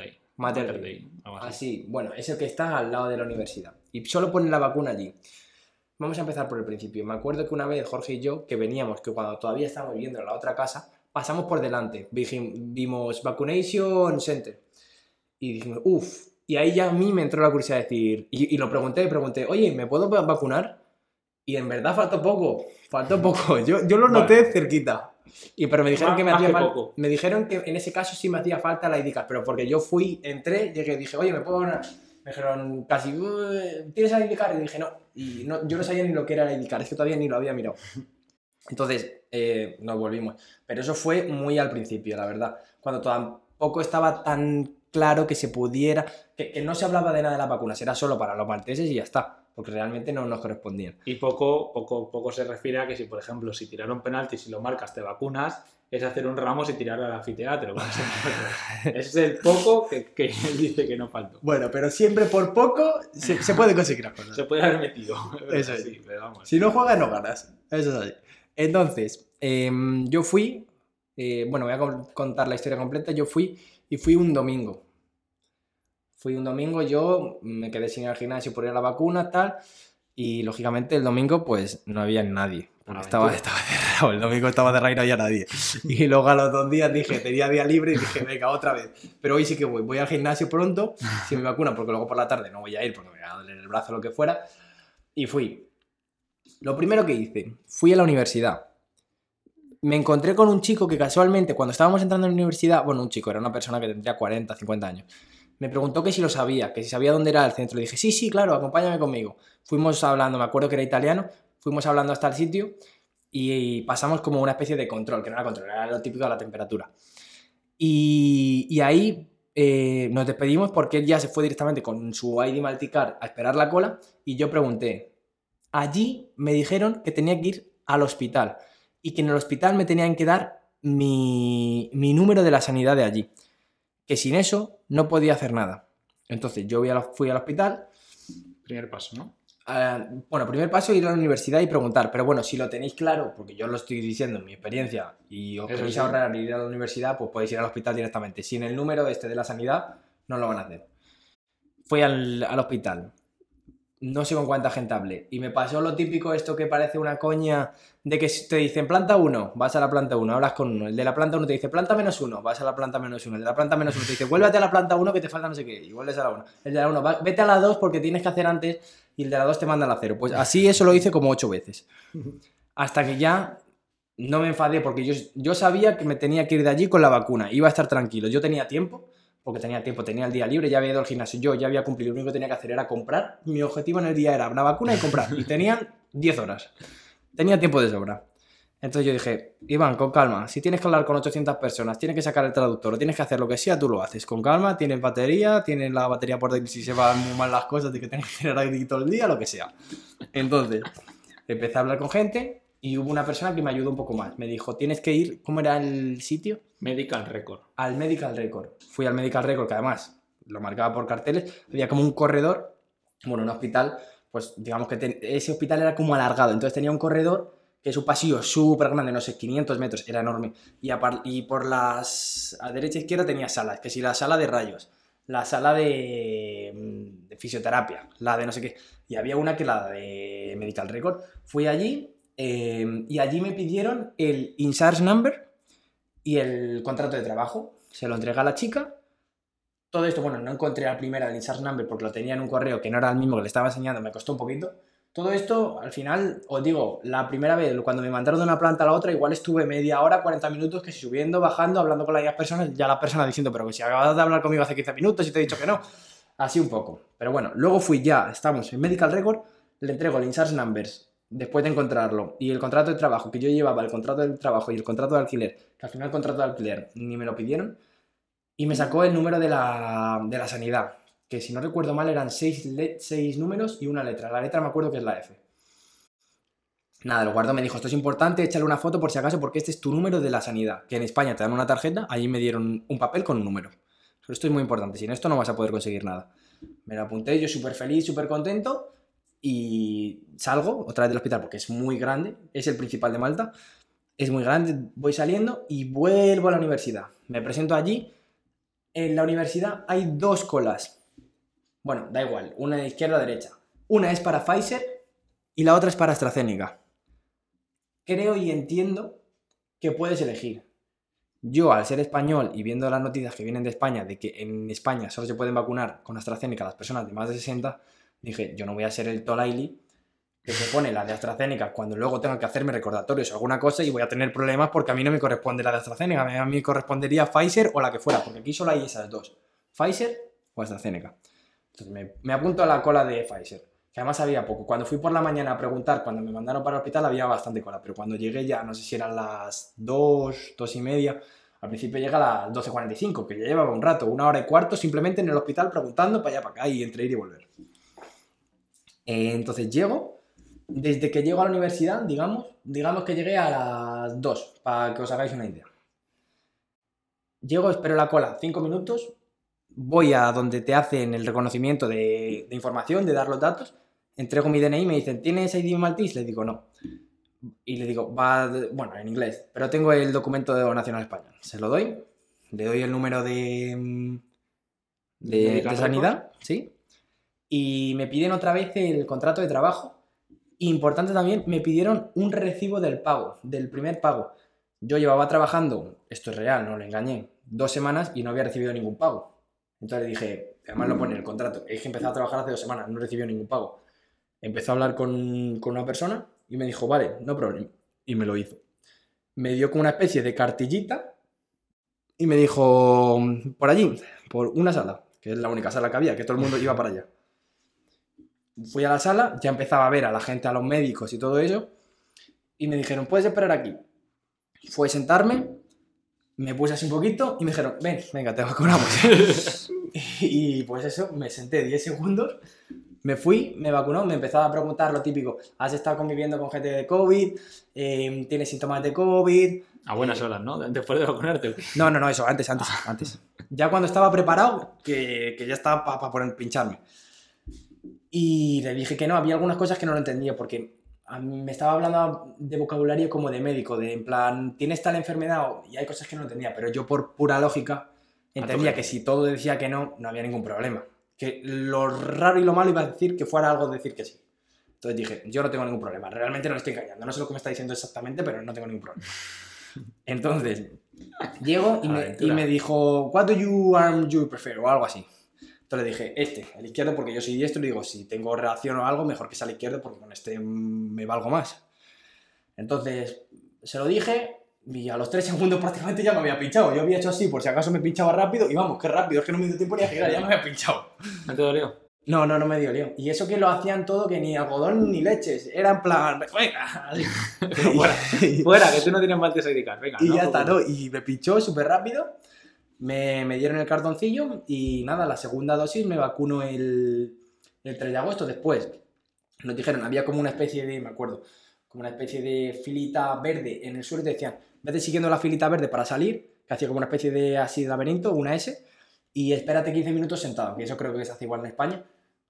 Dei. Así, bueno, es el que está al lado de la universidad y solo ponen la vacuna allí. Vamos a empezar por el principio. Me acuerdo que una vez Jorge y yo, que veníamos, que cuando todavía estábamos viviendo en la otra casa, pasamos por delante, vimos Vacunation Center y dijimos, uff. Y ahí ya a mí me entró la curiosidad de decir... Y lo pregunté, oye, ¿me puedo vacunar? Y en verdad faltó poco. Yo lo noté cerquita. Pero me dijeron que me hacía falta... Me dijeron que en ese caso sí me hacía falta la ID Card. Pero porque yo entré, llegué y dije, oye, ¿me puedo vacunar? Me dijeron casi, ¿tienes la ID Card? Y dije, no. Y no, yo no sabía ni lo que era la ID Card. Es que todavía ni lo había mirado. Entonces, nos volvimos. Pero eso fue muy al principio, la verdad. Cuando tampoco estaba tan... Claro que se pudiera, que no se hablaba de nada de las vacunas, era solo para los malteses y ya está, porque realmente no nos correspondían. Y poco se refiere a que si, por ejemplo, si tiraron penaltis y lo marcas, te vacunas, es hacer un ramos y tirar al anfiteatro. Es el poco que él dice que no faltó. Bueno, pero siempre por poco se puede conseguir las cosas. Se puede haber metido. Eso es. Sí, pero vamos. Si no juegas, no ganas. Eso es así. Entonces, yo fui... bueno, voy a contar la historia completa. Yo fui y fui un domingo. Fui un domingo, yo me quedé sin ir al gimnasio por ir a la vacuna, tal... Y lógicamente el domingo pues no había nadie. Estaba cerrado, el domingo estaba cerrado y no había nadie. Y luego a los 2 días dije, tenía día libre y dije, venga, otra vez. Pero hoy sí que voy al gimnasio pronto, si me vacunan, porque luego por la tarde no voy a ir porque me va a doler el brazo o lo que fuera. Y fui. Lo primero que hice, fui a la universidad. Me encontré con un chico que casualmente cuando estábamos entrando en la universidad, bueno, un chico, era una persona que tendría 40, 50 años. Me preguntó que si lo sabía, que si sabía dónde era el centro. Le dije, sí, claro, acompáñame conmigo. Fuimos hablando, me acuerdo que era italiano, fuimos hablando hasta el sitio y pasamos como una especie de control, que no era control, era lo típico de la temperatura. Y ahí nos despedimos porque él ya se fue directamente con su ID Malticar a esperar la cola y yo pregunté. Allí me dijeron que tenía que ir al hospital y que en el hospital me tenían que dar mi número de la sanidad de allí. Que sin eso no podía hacer nada. Entonces yo fui al hospital. Primer paso, ¿no? Bueno, primer paso ir a la universidad y preguntar. Pero bueno, si lo tenéis claro, porque yo lo estoy diciendo en mi experiencia, y os queréis ahorrar ir a la universidad, pues podéis ir al hospital directamente. Sin el número de la sanidad, no lo van a hacer. Fui al hospital. No sé con cuánta gente hablé. Y me pasó lo típico, esto que parece una coña, de que te dicen planta 1, vas a la planta 1, hablas con uno. El de la planta 1 te dice planta menos 1, vas a la planta menos 1. El de la planta menos 1 te dice vuélvate a la planta 1 que te falta no sé qué. Y vuelves a la 1. El de la 1, vete a la 2 porque tienes que hacer antes y el de la 2 te manda a la 0. Pues así eso lo hice como 8 veces. Hasta que ya no me enfadé porque yo sabía que me tenía que ir de allí con la vacuna. Iba a estar tranquilo. Yo tenía tiempo. Porque tenía tiempo, tenía el día libre, ya había ido al gimnasio, yo ya había cumplido, lo único que tenía que hacer era comprar. Mi objetivo en el día era una vacuna y comprar. Y tenían 10 horas. Tenía tiempo de sobra. Entonces yo dije, Iván, con calma, si tienes que hablar con 800 personas, tienes que sacar el traductor, tienes que hacer lo que sea, tú lo haces. Con calma, tienes la batería por dentro, si se van muy mal las cosas, de que tengas que generar ahí todo el día, lo que sea. Entonces, empecé a hablar con gente y hubo una persona que me ayudó un poco más. Me dijo, tienes que ir, ¿cómo era el sitio? Medical Record. Al Medical Record. Fui al Medical Record, que además lo marcaba por carteles. Había como un corredor, bueno, un hospital, pues digamos que ese hospital era como alargado. Entonces tenía un corredor que es un pasillo súper grande, no sé, 500 metros, era enorme. Y por las a derecha e izquierda tenía salas, que si la sala de rayos, la sala de fisioterapia, la de no sé qué. Y había una que la de Medical Record. Fui allí y allí me pidieron el insurance number, y el contrato de trabajo, se lo entrega a la chica. Todo esto, bueno, no encontré la primera del insurance number porque lo tenía en un correo que no era el mismo que le estaba enseñando, me costó un poquito. Todo esto, al final, os digo, la primera vez, cuando me mandaron de una planta a la otra, igual estuve media hora, 40 minutos, que subiendo, bajando, hablando con las mismas personas, ya la persona diciendo, pero que si acabas de hablar conmigo hace 15 minutos y te he dicho que no. Así un poco. Pero bueno, luego fui ya, estamos en Medical Record, le entrego el insurance numbers, después de encontrarlo, y el contrato de trabajo, que yo llevaba el contrato de trabajo y el contrato de alquiler, que al final el contrato de alquiler ni me lo pidieron, y me sacó el número de la sanidad, que si no recuerdo mal eran 6 números y una letra. La letra me acuerdo que es la F. Nada, lo guardo, me dijo, esto es importante, échale una foto por si acaso, porque este es tu número de la sanidad, que en España te dan una tarjeta, allí me dieron un papel con un número. Pero esto es muy importante, sin esto no vas a poder conseguir nada. Me lo apunté, yo súper feliz, súper contento, y salgo otra vez del hospital porque es muy grande, es el principal de Malta, es muy grande, voy saliendo y vuelvo a la universidad. Me presento allí, en la universidad hay 2 colas, bueno, da igual, una de izquierda a derecha. Una es para Pfizer y la otra es para AstraZeneca. Creo y entiendo que puedes elegir. Yo, al ser español y viendo las noticias que vienen de España de que en España solo se pueden vacunar con AstraZeneca las personas de más de 60, dije, yo no voy a ser el Tolaili que se pone la de AstraZeneca cuando luego tenga que hacerme recordatorios o alguna cosa y voy a tener problemas porque a mí no me corresponde la de AstraZeneca, a mí me correspondería Pfizer o la que fuera, porque aquí solo hay esas 2, Pfizer o AstraZeneca. Entonces me apunto a la cola de Pfizer, que además había poco. Cuando fui por la mañana a preguntar, cuando me mandaron para el hospital había bastante cola, pero cuando llegué ya, no sé si eran las 2, 2 y media, al principio llega a las 12:45, que ya llevaba un rato, 1 hora y cuarto simplemente en el hospital preguntando para allá, para acá y entre ir y volver. Entonces llego, desde que llego a la universidad, digamos que llegué a las 2, para que os hagáis una idea. Llego, espero la cola 5 minutos, voy a donde te hacen el reconocimiento de información, de dar los datos, entrego mi DNI, me dicen, ¿tienes ID maltés? Le digo, no. Y le digo, va, bueno, en inglés, pero tengo el documento de nacional español. Se lo doy, le doy el número de sanidad, ¿sí? Y me piden otra vez el contrato de trabajo. Importante también, me pidieron un recibo del pago, del primer pago. Yo llevaba trabajando, esto es real, no lo engañé, 2 semanas y no había recibido ningún pago. Entonces le dije, además lo pone en el contrato, es que empezó a trabajar hace 2 semanas, no recibió ningún pago. Empezó a hablar con una persona y me dijo, vale, no problema. Y me lo hizo. Me dio como una especie de cartillita y me dijo, por allí, por una sala, que es la única sala que había, que todo el mundo iba para allá. Fui a la sala, ya empezaba a ver a la gente, a los médicos y todo eso, y me dijeron, puedes esperar aquí. Fue sentarme, me puse así un poquito y me dijeron, ven, venga, te vacunamos. Y pues eso, me senté 10 segundos, me fui, me vacunó, me empezaba a preguntar lo típico, ¿has estado conviviendo con gente de COVID? ¿Tienes síntomas de COVID? A buenas horas, ¿no? Después de vacunarte. No, eso, antes. Ya cuando estaba preparado, que ya estaba para pincharme. Y le dije que no, había algunas cosas que no lo entendía, porque a mí me estaba hablando de vocabulario como de médico, de en plan, ¿tienes tal enfermedad? Y hay cosas que no entendía, pero yo por pura lógica entendía que si todo decía que no, no había ningún problema. Que lo raro y lo malo iba a decir que fuera algo de decir que sí. Entonces dije, yo no tengo ningún problema, realmente no le estoy engañando, no sé lo que me está diciendo exactamente, pero no tengo ningún problema. Entonces, llego y me dijo, what do you arm you prefer? O algo así. Entonces le dije, el izquierdo, porque yo soy diestro, y le digo, si tengo reacción o algo, mejor que sea el izquierdo, porque con este me valgo más. Entonces, se lo dije, y a los 3 segundos prácticamente ya me había pinchado. Yo había hecho así, por si acaso me pinchaba rápido, y vamos, qué rápido, es que no me dio tiempo ni a girar, ya me había pinchado. ¿No te dolió? No me dio lío. Y eso que lo hacían todo, que ni algodón ni leches. Era en plan, venga. fuera, que tú no tienes mal de sacrificar, venga. Y no, ya está, ¿no? Y me pinchó súper rápido. Me dieron el cartoncillo y nada, la segunda dosis me vacuno el 3 de agosto después. Nos dijeron, había como una especie de, me acuerdo, como una especie de filita verde en el suelo y te decían, vete siguiendo la filita verde para salir, que hacía como una especie de así de laberinto, una S, y espérate 15 minutos sentado, que eso creo que se hace igual en España.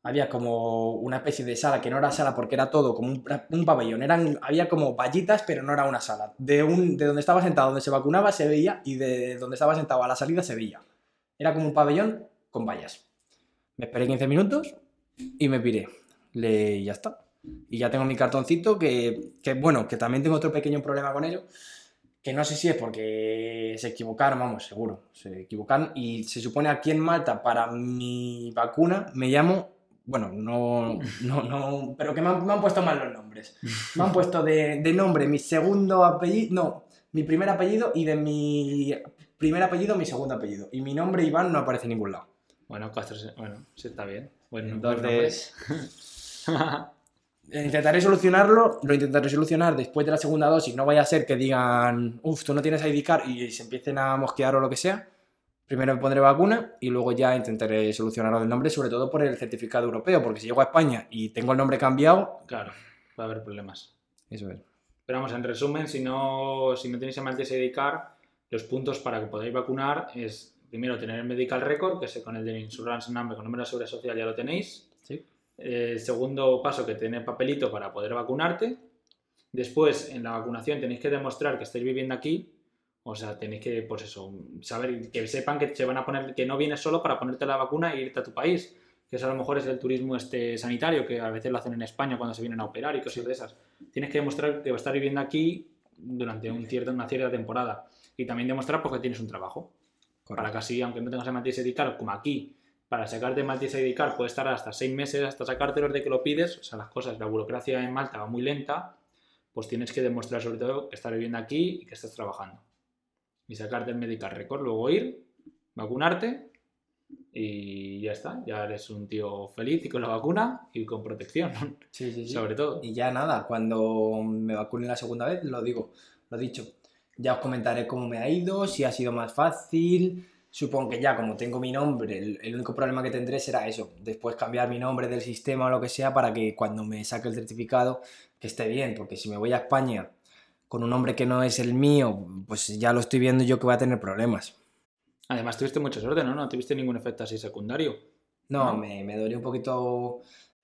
Había como una especie de sala, que no era sala porque era todo como un pabellón. Había como vallitas, pero no era una sala. De donde estaba sentado, donde se vacunaba, se veía, y de donde estaba sentado a la salida se veía. Era como un pabellón con vallas. Me esperé 15 minutos y me piré. Y ya está. Y ya tengo mi cartoncito, que también tengo otro pequeño problema con ello, que no sé si es porque se equivocaron, vamos, seguro, se equivocaron. Y se supone aquí en Malta, para mi vacuna, me llamo... Bueno, no, pero que me han puesto mal los nombres. Me han puesto de nombre mi segundo apellido, no, mi primer apellido, y de mi primer apellido mi segundo apellido. Y mi nombre Iván no aparece en ningún lado. Bueno, Castro, bueno, sí está bien. Bueno, entonces, lo intentaré solucionar después de la segunda dosis. No vaya a ser que digan, tú no tienes ID card y se empiecen a mosquear o lo que sea. Primero me pondré vacuna y luego ya intentaré solucionarlo del nombre, sobre todo por el certificado europeo, porque si llego a España y tengo el nombre cambiado... Claro, va a haber problemas. Eso es. Pero vamos, en resumen, si no tenéis el maltés ID card, los puntos para que podáis vacunar es, primero, tener el medical record, que es con el de insurance number, con número de seguridad social ya lo tenéis. Sí. El segundo paso, que tener papelito para poder vacunarte. Después, en la vacunación tenéis que demostrar que estáis viviendo aquí. O sea, tenéis que, pues eso, saber, que sepan que se van a poner, que no vienes solo para ponerte la vacuna e irte a tu país. Que eso a lo mejor es el turismo sanitario, que a veces lo hacen en España cuando se vienen a operar y cosas de esas. Tienes que demostrar que vas a estar viviendo aquí durante una cierta temporada. Y también demostrar porque tienes un trabajo. Correcto. Para que así, aunque no tengas el maltés ID card, como aquí, para sacarte el maltés ID card puede estar hasta 6 meses, hasta sacártelo de que lo pides. O sea, la burocracia en Malta va muy lenta, pues tienes que demostrar sobre todo que estás viviendo aquí y que estás trabajando. Y sacarte el medical record, luego ir, vacunarte y ya está. Ya eres un tío feliz y con la vacuna y con protección, sí. Sobre todo. Y ya nada, cuando me vacune la segunda vez, lo dicho. Ya os comentaré cómo me ha ido, si ha sido más fácil. Supongo que ya, como tengo mi nombre, el único problema que tendré será eso. Después cambiar mi nombre del sistema o lo que sea para que cuando me saque el certificado que esté bien, porque si me voy a España... con un nombre que no es el mío, pues ya lo estoy viendo yo que voy a tener problemas. Además, tuviste mucha suerte, ¿no? No tuviste ningún efecto así secundario. No, me dolió un poquito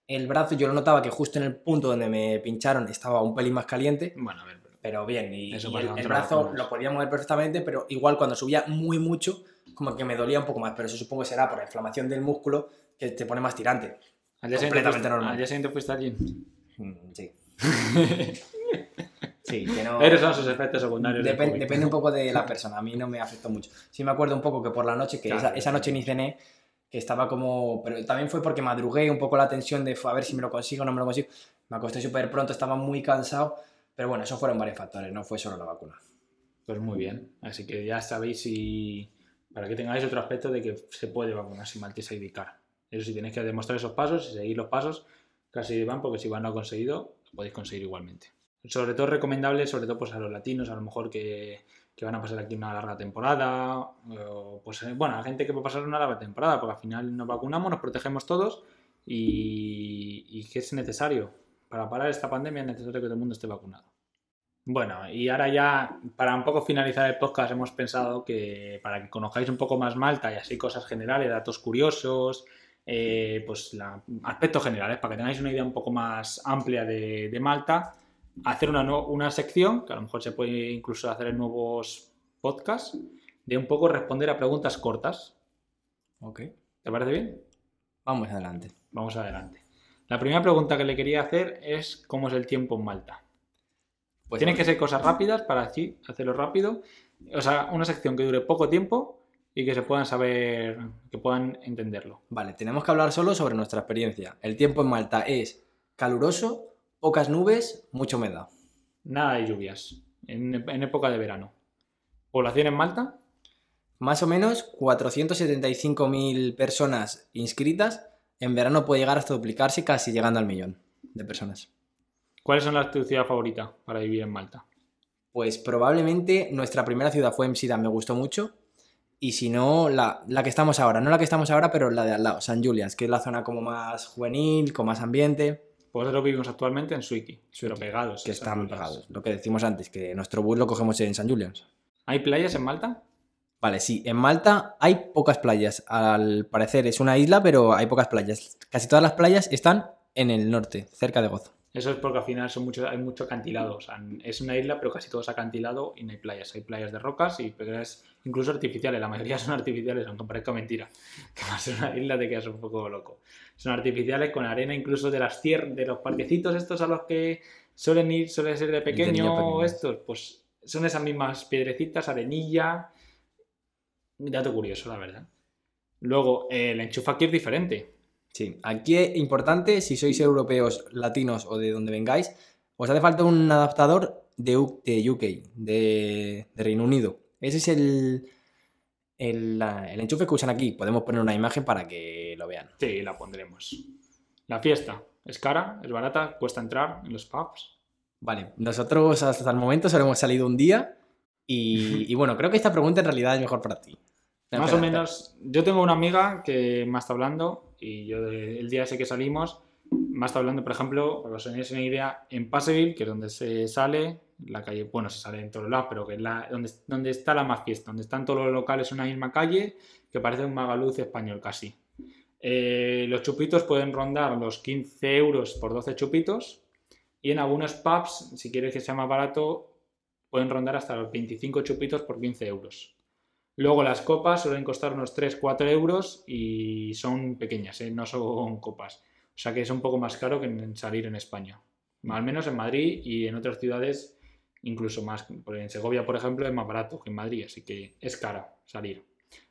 el brazo. Yo lo notaba que justo en el punto donde me pincharon estaba un pelín más caliente. Bueno, a ver, pero bien. Y el brazo lo podía mover perfectamente, pero igual cuando subía muy mucho, como que me dolía un poco más. Pero eso supongo que será por la inflamación del músculo que te pone más tirante. Completamente normal. ¿Al día siguiente fuiste allí? Sí. Sí, que no... Pero son sus efectos secundarios. Depende un poco de la persona, a mí no me afectó mucho. Sí me acuerdo un poco que por la noche, que claro, esa noche ni cené, que estaba como... Pero también fue porque madrugué un poco la tensión de a ver si me lo consigo o no me lo consigo. Me acosté súper pronto, estaba muy cansado, pero bueno, esos fueron varios factores, no fue solo la vacuna. Pues muy bien, así que ya sabéis si... Para que tengáis otro aspecto de que se puede vacunar sin maltesa y vicar. Eso sí, tenéis que demostrar esos pasos y seguir los pasos casi van, porque si van no ha conseguido, lo podéis conseguir igualmente. Sobre todo recomendable, sobre todo pues a los latinos, a lo mejor que van a pasar aquí una larga temporada, o, pues bueno, a gente que va a pasar una larga temporada, porque al final nos vacunamos, nos protegemos todos y que es necesario. Para parar esta pandemia es necesario que todo el mundo esté vacunado. Bueno, y ahora ya, para un poco finalizar el podcast, hemos pensado que para que conozcáis un poco más Malta y así cosas generales, datos curiosos... pues aspectos generales, para que tengáis una idea un poco más amplia de Malta, hacer una sección, que a lo mejor se puede incluso hacer en nuevos podcasts, de un poco responder a preguntas cortas. Ok. ¿Te parece bien? Vamos adelante. Vamos adelante. La primera pregunta que le quería hacer es ¿cómo es el tiempo en Malta? Pues tienen que ser cosas rápidas para así hacerlo rápido. O sea, una sección que dure poco tiempo y que se puedan saber, que puedan entenderlo. Vale, tenemos que hablar solo sobre nuestra experiencia. El tiempo en Malta es caluroso, pocas nubes, mucha humedad. Nada de lluvias, en época de verano. ¿Población en Malta? Más o menos 475.000 personas inscritas. En verano puede llegar hasta duplicarse, casi llegando al millón de personas. ¿Cuáles son las tu ciudad favorita para vivir en Malta? Pues probablemente nuestra primera ciudad fue Msida, me gustó mucho. Y si no, la que estamos ahora. No la que estamos ahora, pero la de al lado, Saint Julian's, que es la zona como más juvenil, con más ambiente. Pues lo que vivimos actualmente en Sueki, pero pegados. Que están pegados. Lo que decimos antes, que nuestro bus lo cogemos en Saint Julian's. ¿Hay playas en Malta? Vale, sí. En Malta hay pocas playas. Al parecer es una isla, pero hay pocas playas. Casi todas las playas están en el norte, cerca de Gozo. Eso es porque al final hay mucho acantilado. O sea, es una isla, pero casi todo es acantilado y no hay playas. Hay playas de rocas y playas incluso artificiales. La mayoría son artificiales, aunque parezca mentira. Que más en una isla te quedas un poco loco. Son artificiales con arena incluso de las tierras, de los parquecitos estos a los que suelen ir, suelen ser de pequeño estos. Pues son esas mismas piedrecitas, arenilla. Dato curioso, la verdad. Luego, la enchufa aquí es diferente. Sí, aquí es importante, si sois europeos, latinos o de donde vengáis, os hace falta un adaptador de UK, de Reino Unido. Ese es el enchufe que usan aquí. Podemos poner una imagen para que lo vean. Sí, la pondremos. La fiesta es cara, es barata, cuesta entrar en los pubs. Vale, nosotros hasta el momento solo hemos salido un día y bueno, creo que esta pregunta en realidad es mejor para ti. Más o menos, yo tengo una amiga que me está hablando... Y yo el día ese que salimos, me está hablando, por ejemplo, para que os hagáis una idea, en Paceville, que es donde se sale, la calle, bueno, se sale en todos lados, pero que es donde está la más fiesta, donde están todos los locales en una misma calle, que parece un Magaluz español casi. Los chupitos pueden rondar los 15 euros por 12 chupitos, y en algunos pubs, si quieres que sea más barato, pueden rondar hasta los 25 chupitos por 15 euros. Luego las copas suelen costar unos 3-4 euros y son pequeñas, no son copas. O sea que es un poco más caro que salir en España. Al menos en Madrid y en otras ciudades incluso más. Porque en Segovia, por ejemplo, es más barato que en Madrid, así que es caro salir.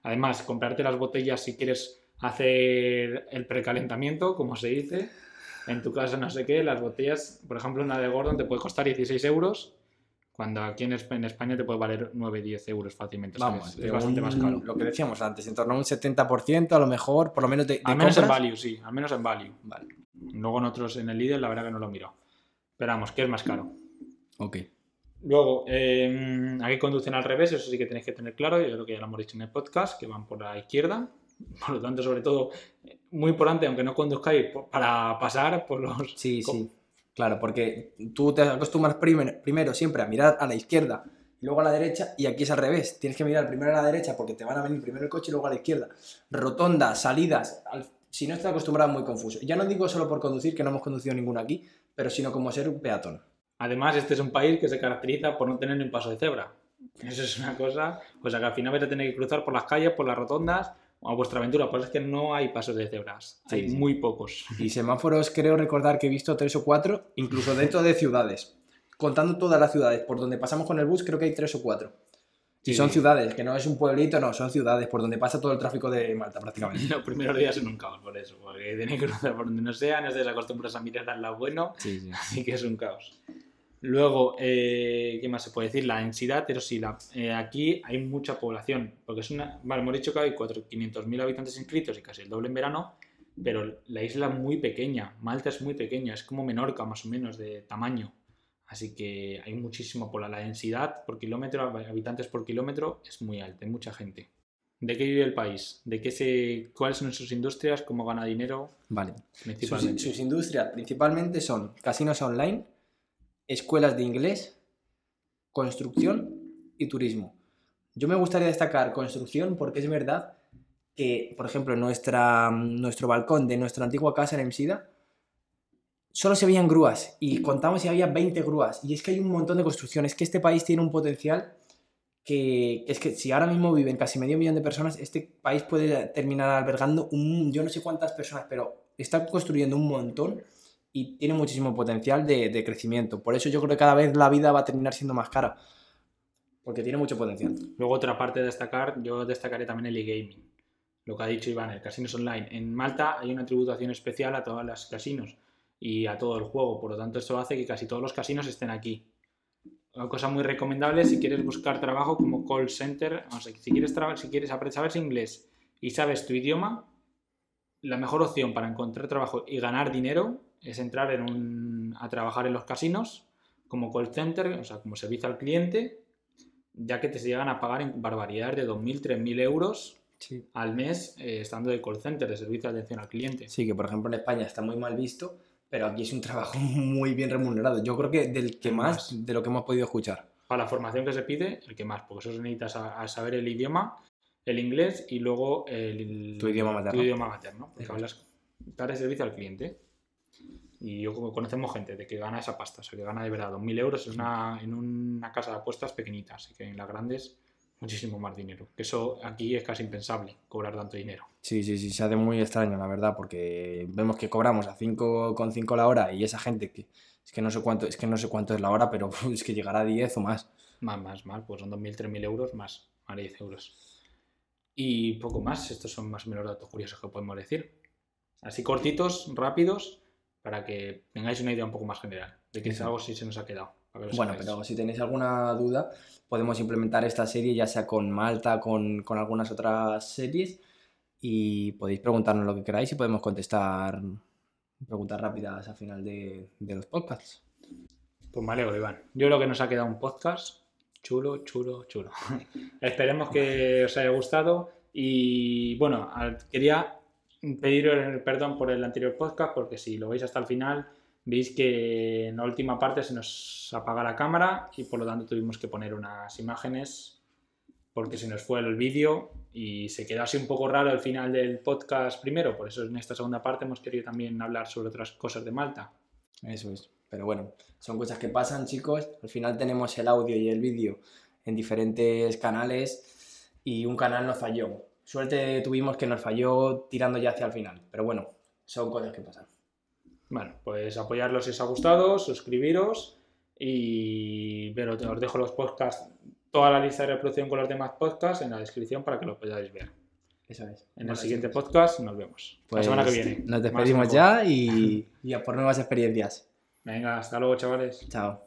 Además, comprarte las botellas si quieres hacer el precalentamiento, como se dice. En tu casa no sé qué, las botellas, por ejemplo, una de Gordon te puede costar 16 euros. Cuando aquí en España te puede valer 9-10 euros fácilmente. Vamos, es bastante más caro. Lo que decíamos antes, en torno a un 70% a lo mejor, por lo menos de al menos compras. En Value, sí, al menos en Value. Vale. Luego en otros, en el Lidl, la verdad que no lo he mirado. Pero vamos, que es más caro. Ok. Luego, aquí conducen al revés, eso sí que tenéis que tener claro, yo creo que ya lo hemos dicho en el podcast, que van por la izquierda. Por lo tanto, sobre todo, muy importante, aunque no conduzcáis, para pasar por los... Sí, sí. Claro, porque tú te acostumbras primero siempre a mirar a la izquierda luego a la derecha, y aquí es al revés. Tienes que mirar primero a la derecha porque te van a venir primero el coche y luego a la izquierda. Rotondas, salidas, si no estás acostumbrado, muy confuso. Ya no digo solo por conducir, que no hemos conducido ninguno aquí, pero sino como ser un peatón. Además, este es un país que se caracteriza por no tener ni un paso de cebra. Eso es una cosa, o sea que al final vais a tener que cruzar por las calles, por las rotondas, a vuestra aventura, pues es que no hay pasos de cebras, sí, hay muy pocos. Y semáforos, creo recordar que he visto 3 o 4, incluso dentro de ciudades, contando todas las ciudades, por donde pasamos con el bus creo que hay 3 o 4. Y sí, son ciudades, que no es un pueblito, no, son ciudades por donde pasa todo el tráfico de Malta prácticamente. Los primeros días son un caos por eso, porque tenéis que cruzar por donde no sea, no estáis acostumbrados a mirar al lado bueno, sí. Así que es un caos. Luego, ¿qué más se puede decir? La densidad, pero sí, aquí hay mucha población, porque es una... Vale, hemos dicho que hay 500.000 habitantes inscritos y casi el doble en verano, pero la isla es muy pequeña, Malta es muy pequeña, es como Menorca más o menos de tamaño, así que hay muchísima población. La densidad por kilómetro, habitantes por kilómetro, es muy alta, hay mucha gente. ¿De qué vive el país? ¿De qué cuáles son sus industrias? ¿Cómo gana dinero? Vale, principalmente. Sus industrias principalmente son casinos online, escuelas de inglés, construcción y turismo. Yo me gustaría destacar construcción porque es verdad que, por ejemplo, nuestro balcón de nuestra antigua casa en Msida solo se veían grúas y contamos si había 20 grúas. Y es que hay un montón de construcciones. Es que este país tiene un potencial que es que si ahora mismo viven casi 500.000 de personas, este país puede terminar albergando yo no sé cuántas personas, pero está construyendo un montón. Y tiene muchísimo potencial de crecimiento. Por eso yo creo que cada vez la vida va a terminar siendo más cara. Porque tiene mucho potencial. Luego otra parte de destacar, yo destacaré también el e-gaming. Lo que ha dicho Iván, el casino online. En Malta hay una tributación especial a todos los casinos y a todo el juego. Por lo tanto, esto hace que casi todos los casinos estén aquí. Una cosa muy recomendable si quieres buscar trabajo como call center. O sea, si quieres saber inglés y sabes tu idioma, la mejor opción para encontrar trabajo y ganar dinero es entrar a trabajar en los casinos como call center, o sea, como servicio al cliente, ya que te llegan a pagar en barbaridades de 2.000, 3.000 euros sí, al mes estando de call center, de servicio de atención al cliente. Sí, que por ejemplo en España está muy mal visto, pero aquí es un trabajo muy bien remunerado. Yo creo que del que más, de lo que hemos podido escuchar. Para la formación que se pide, el que más, porque eso necesitas a saber el idioma, el inglés y luego tu idioma materno. Porque hablas para el servicio al cliente. Y yo conocemos gente de que gana esa pasta, o sea, que gana de verdad 2.000 euros en una casa de apuestas pequeñita, así que en las grandes muchísimo más dinero. Eso aquí es casi impensable, cobrar tanto dinero. Sí, se hace muy extraño, la verdad, porque vemos que cobramos a 5,5 la hora y esa gente que no sé cuánto es la hora, pero es que llegará a 10 o más. Más, pues son 2.000, 3.000 euros más 10 euros. Y poco más, estos son más o menos datos curiosos que podemos decir. Así cortitos, rápidos, para que tengáis una idea un poco más general de qué es algo si se nos ha quedado. Bueno, pero si tenéis alguna duda, podemos implementar esta serie ya sea con Malta, con algunas otras series y podéis preguntarnos lo que queráis y podemos contestar preguntas rápidas al final de los podcasts. Pues me alegro, Iván. Yo creo que nos ha quedado un podcast chulo. Esperemos que os haya gustado y bueno, quería pedir perdón por el anterior podcast porque si lo veis hasta el final veis que en la última parte se nos apaga la cámara y por lo tanto tuvimos que poner unas imágenes porque se nos fue el vídeo y se quedó así un poco raro el final del podcast primero, por eso en esta segunda parte hemos querido también hablar sobre otras cosas de Malta. Eso es, pero bueno, son cosas que pasan, chicos. Al final tenemos el audio y el vídeo en diferentes canales y un canal nos falló. Suerte tuvimos que nos falló tirando ya hacia el final. Pero bueno, son cosas que pasan. Bueno, pues apoyarlos si os ha gustado, suscribiros y os dejo los podcasts, toda la lista de reproducción con los demás podcasts en la descripción para que lo podáis ver. Eso es. En el siguiente podcast nos vemos. Pues la semana que viene. Nos despedimos ya y a por nuevas experiencias. Venga, hasta luego, chavales. Chao.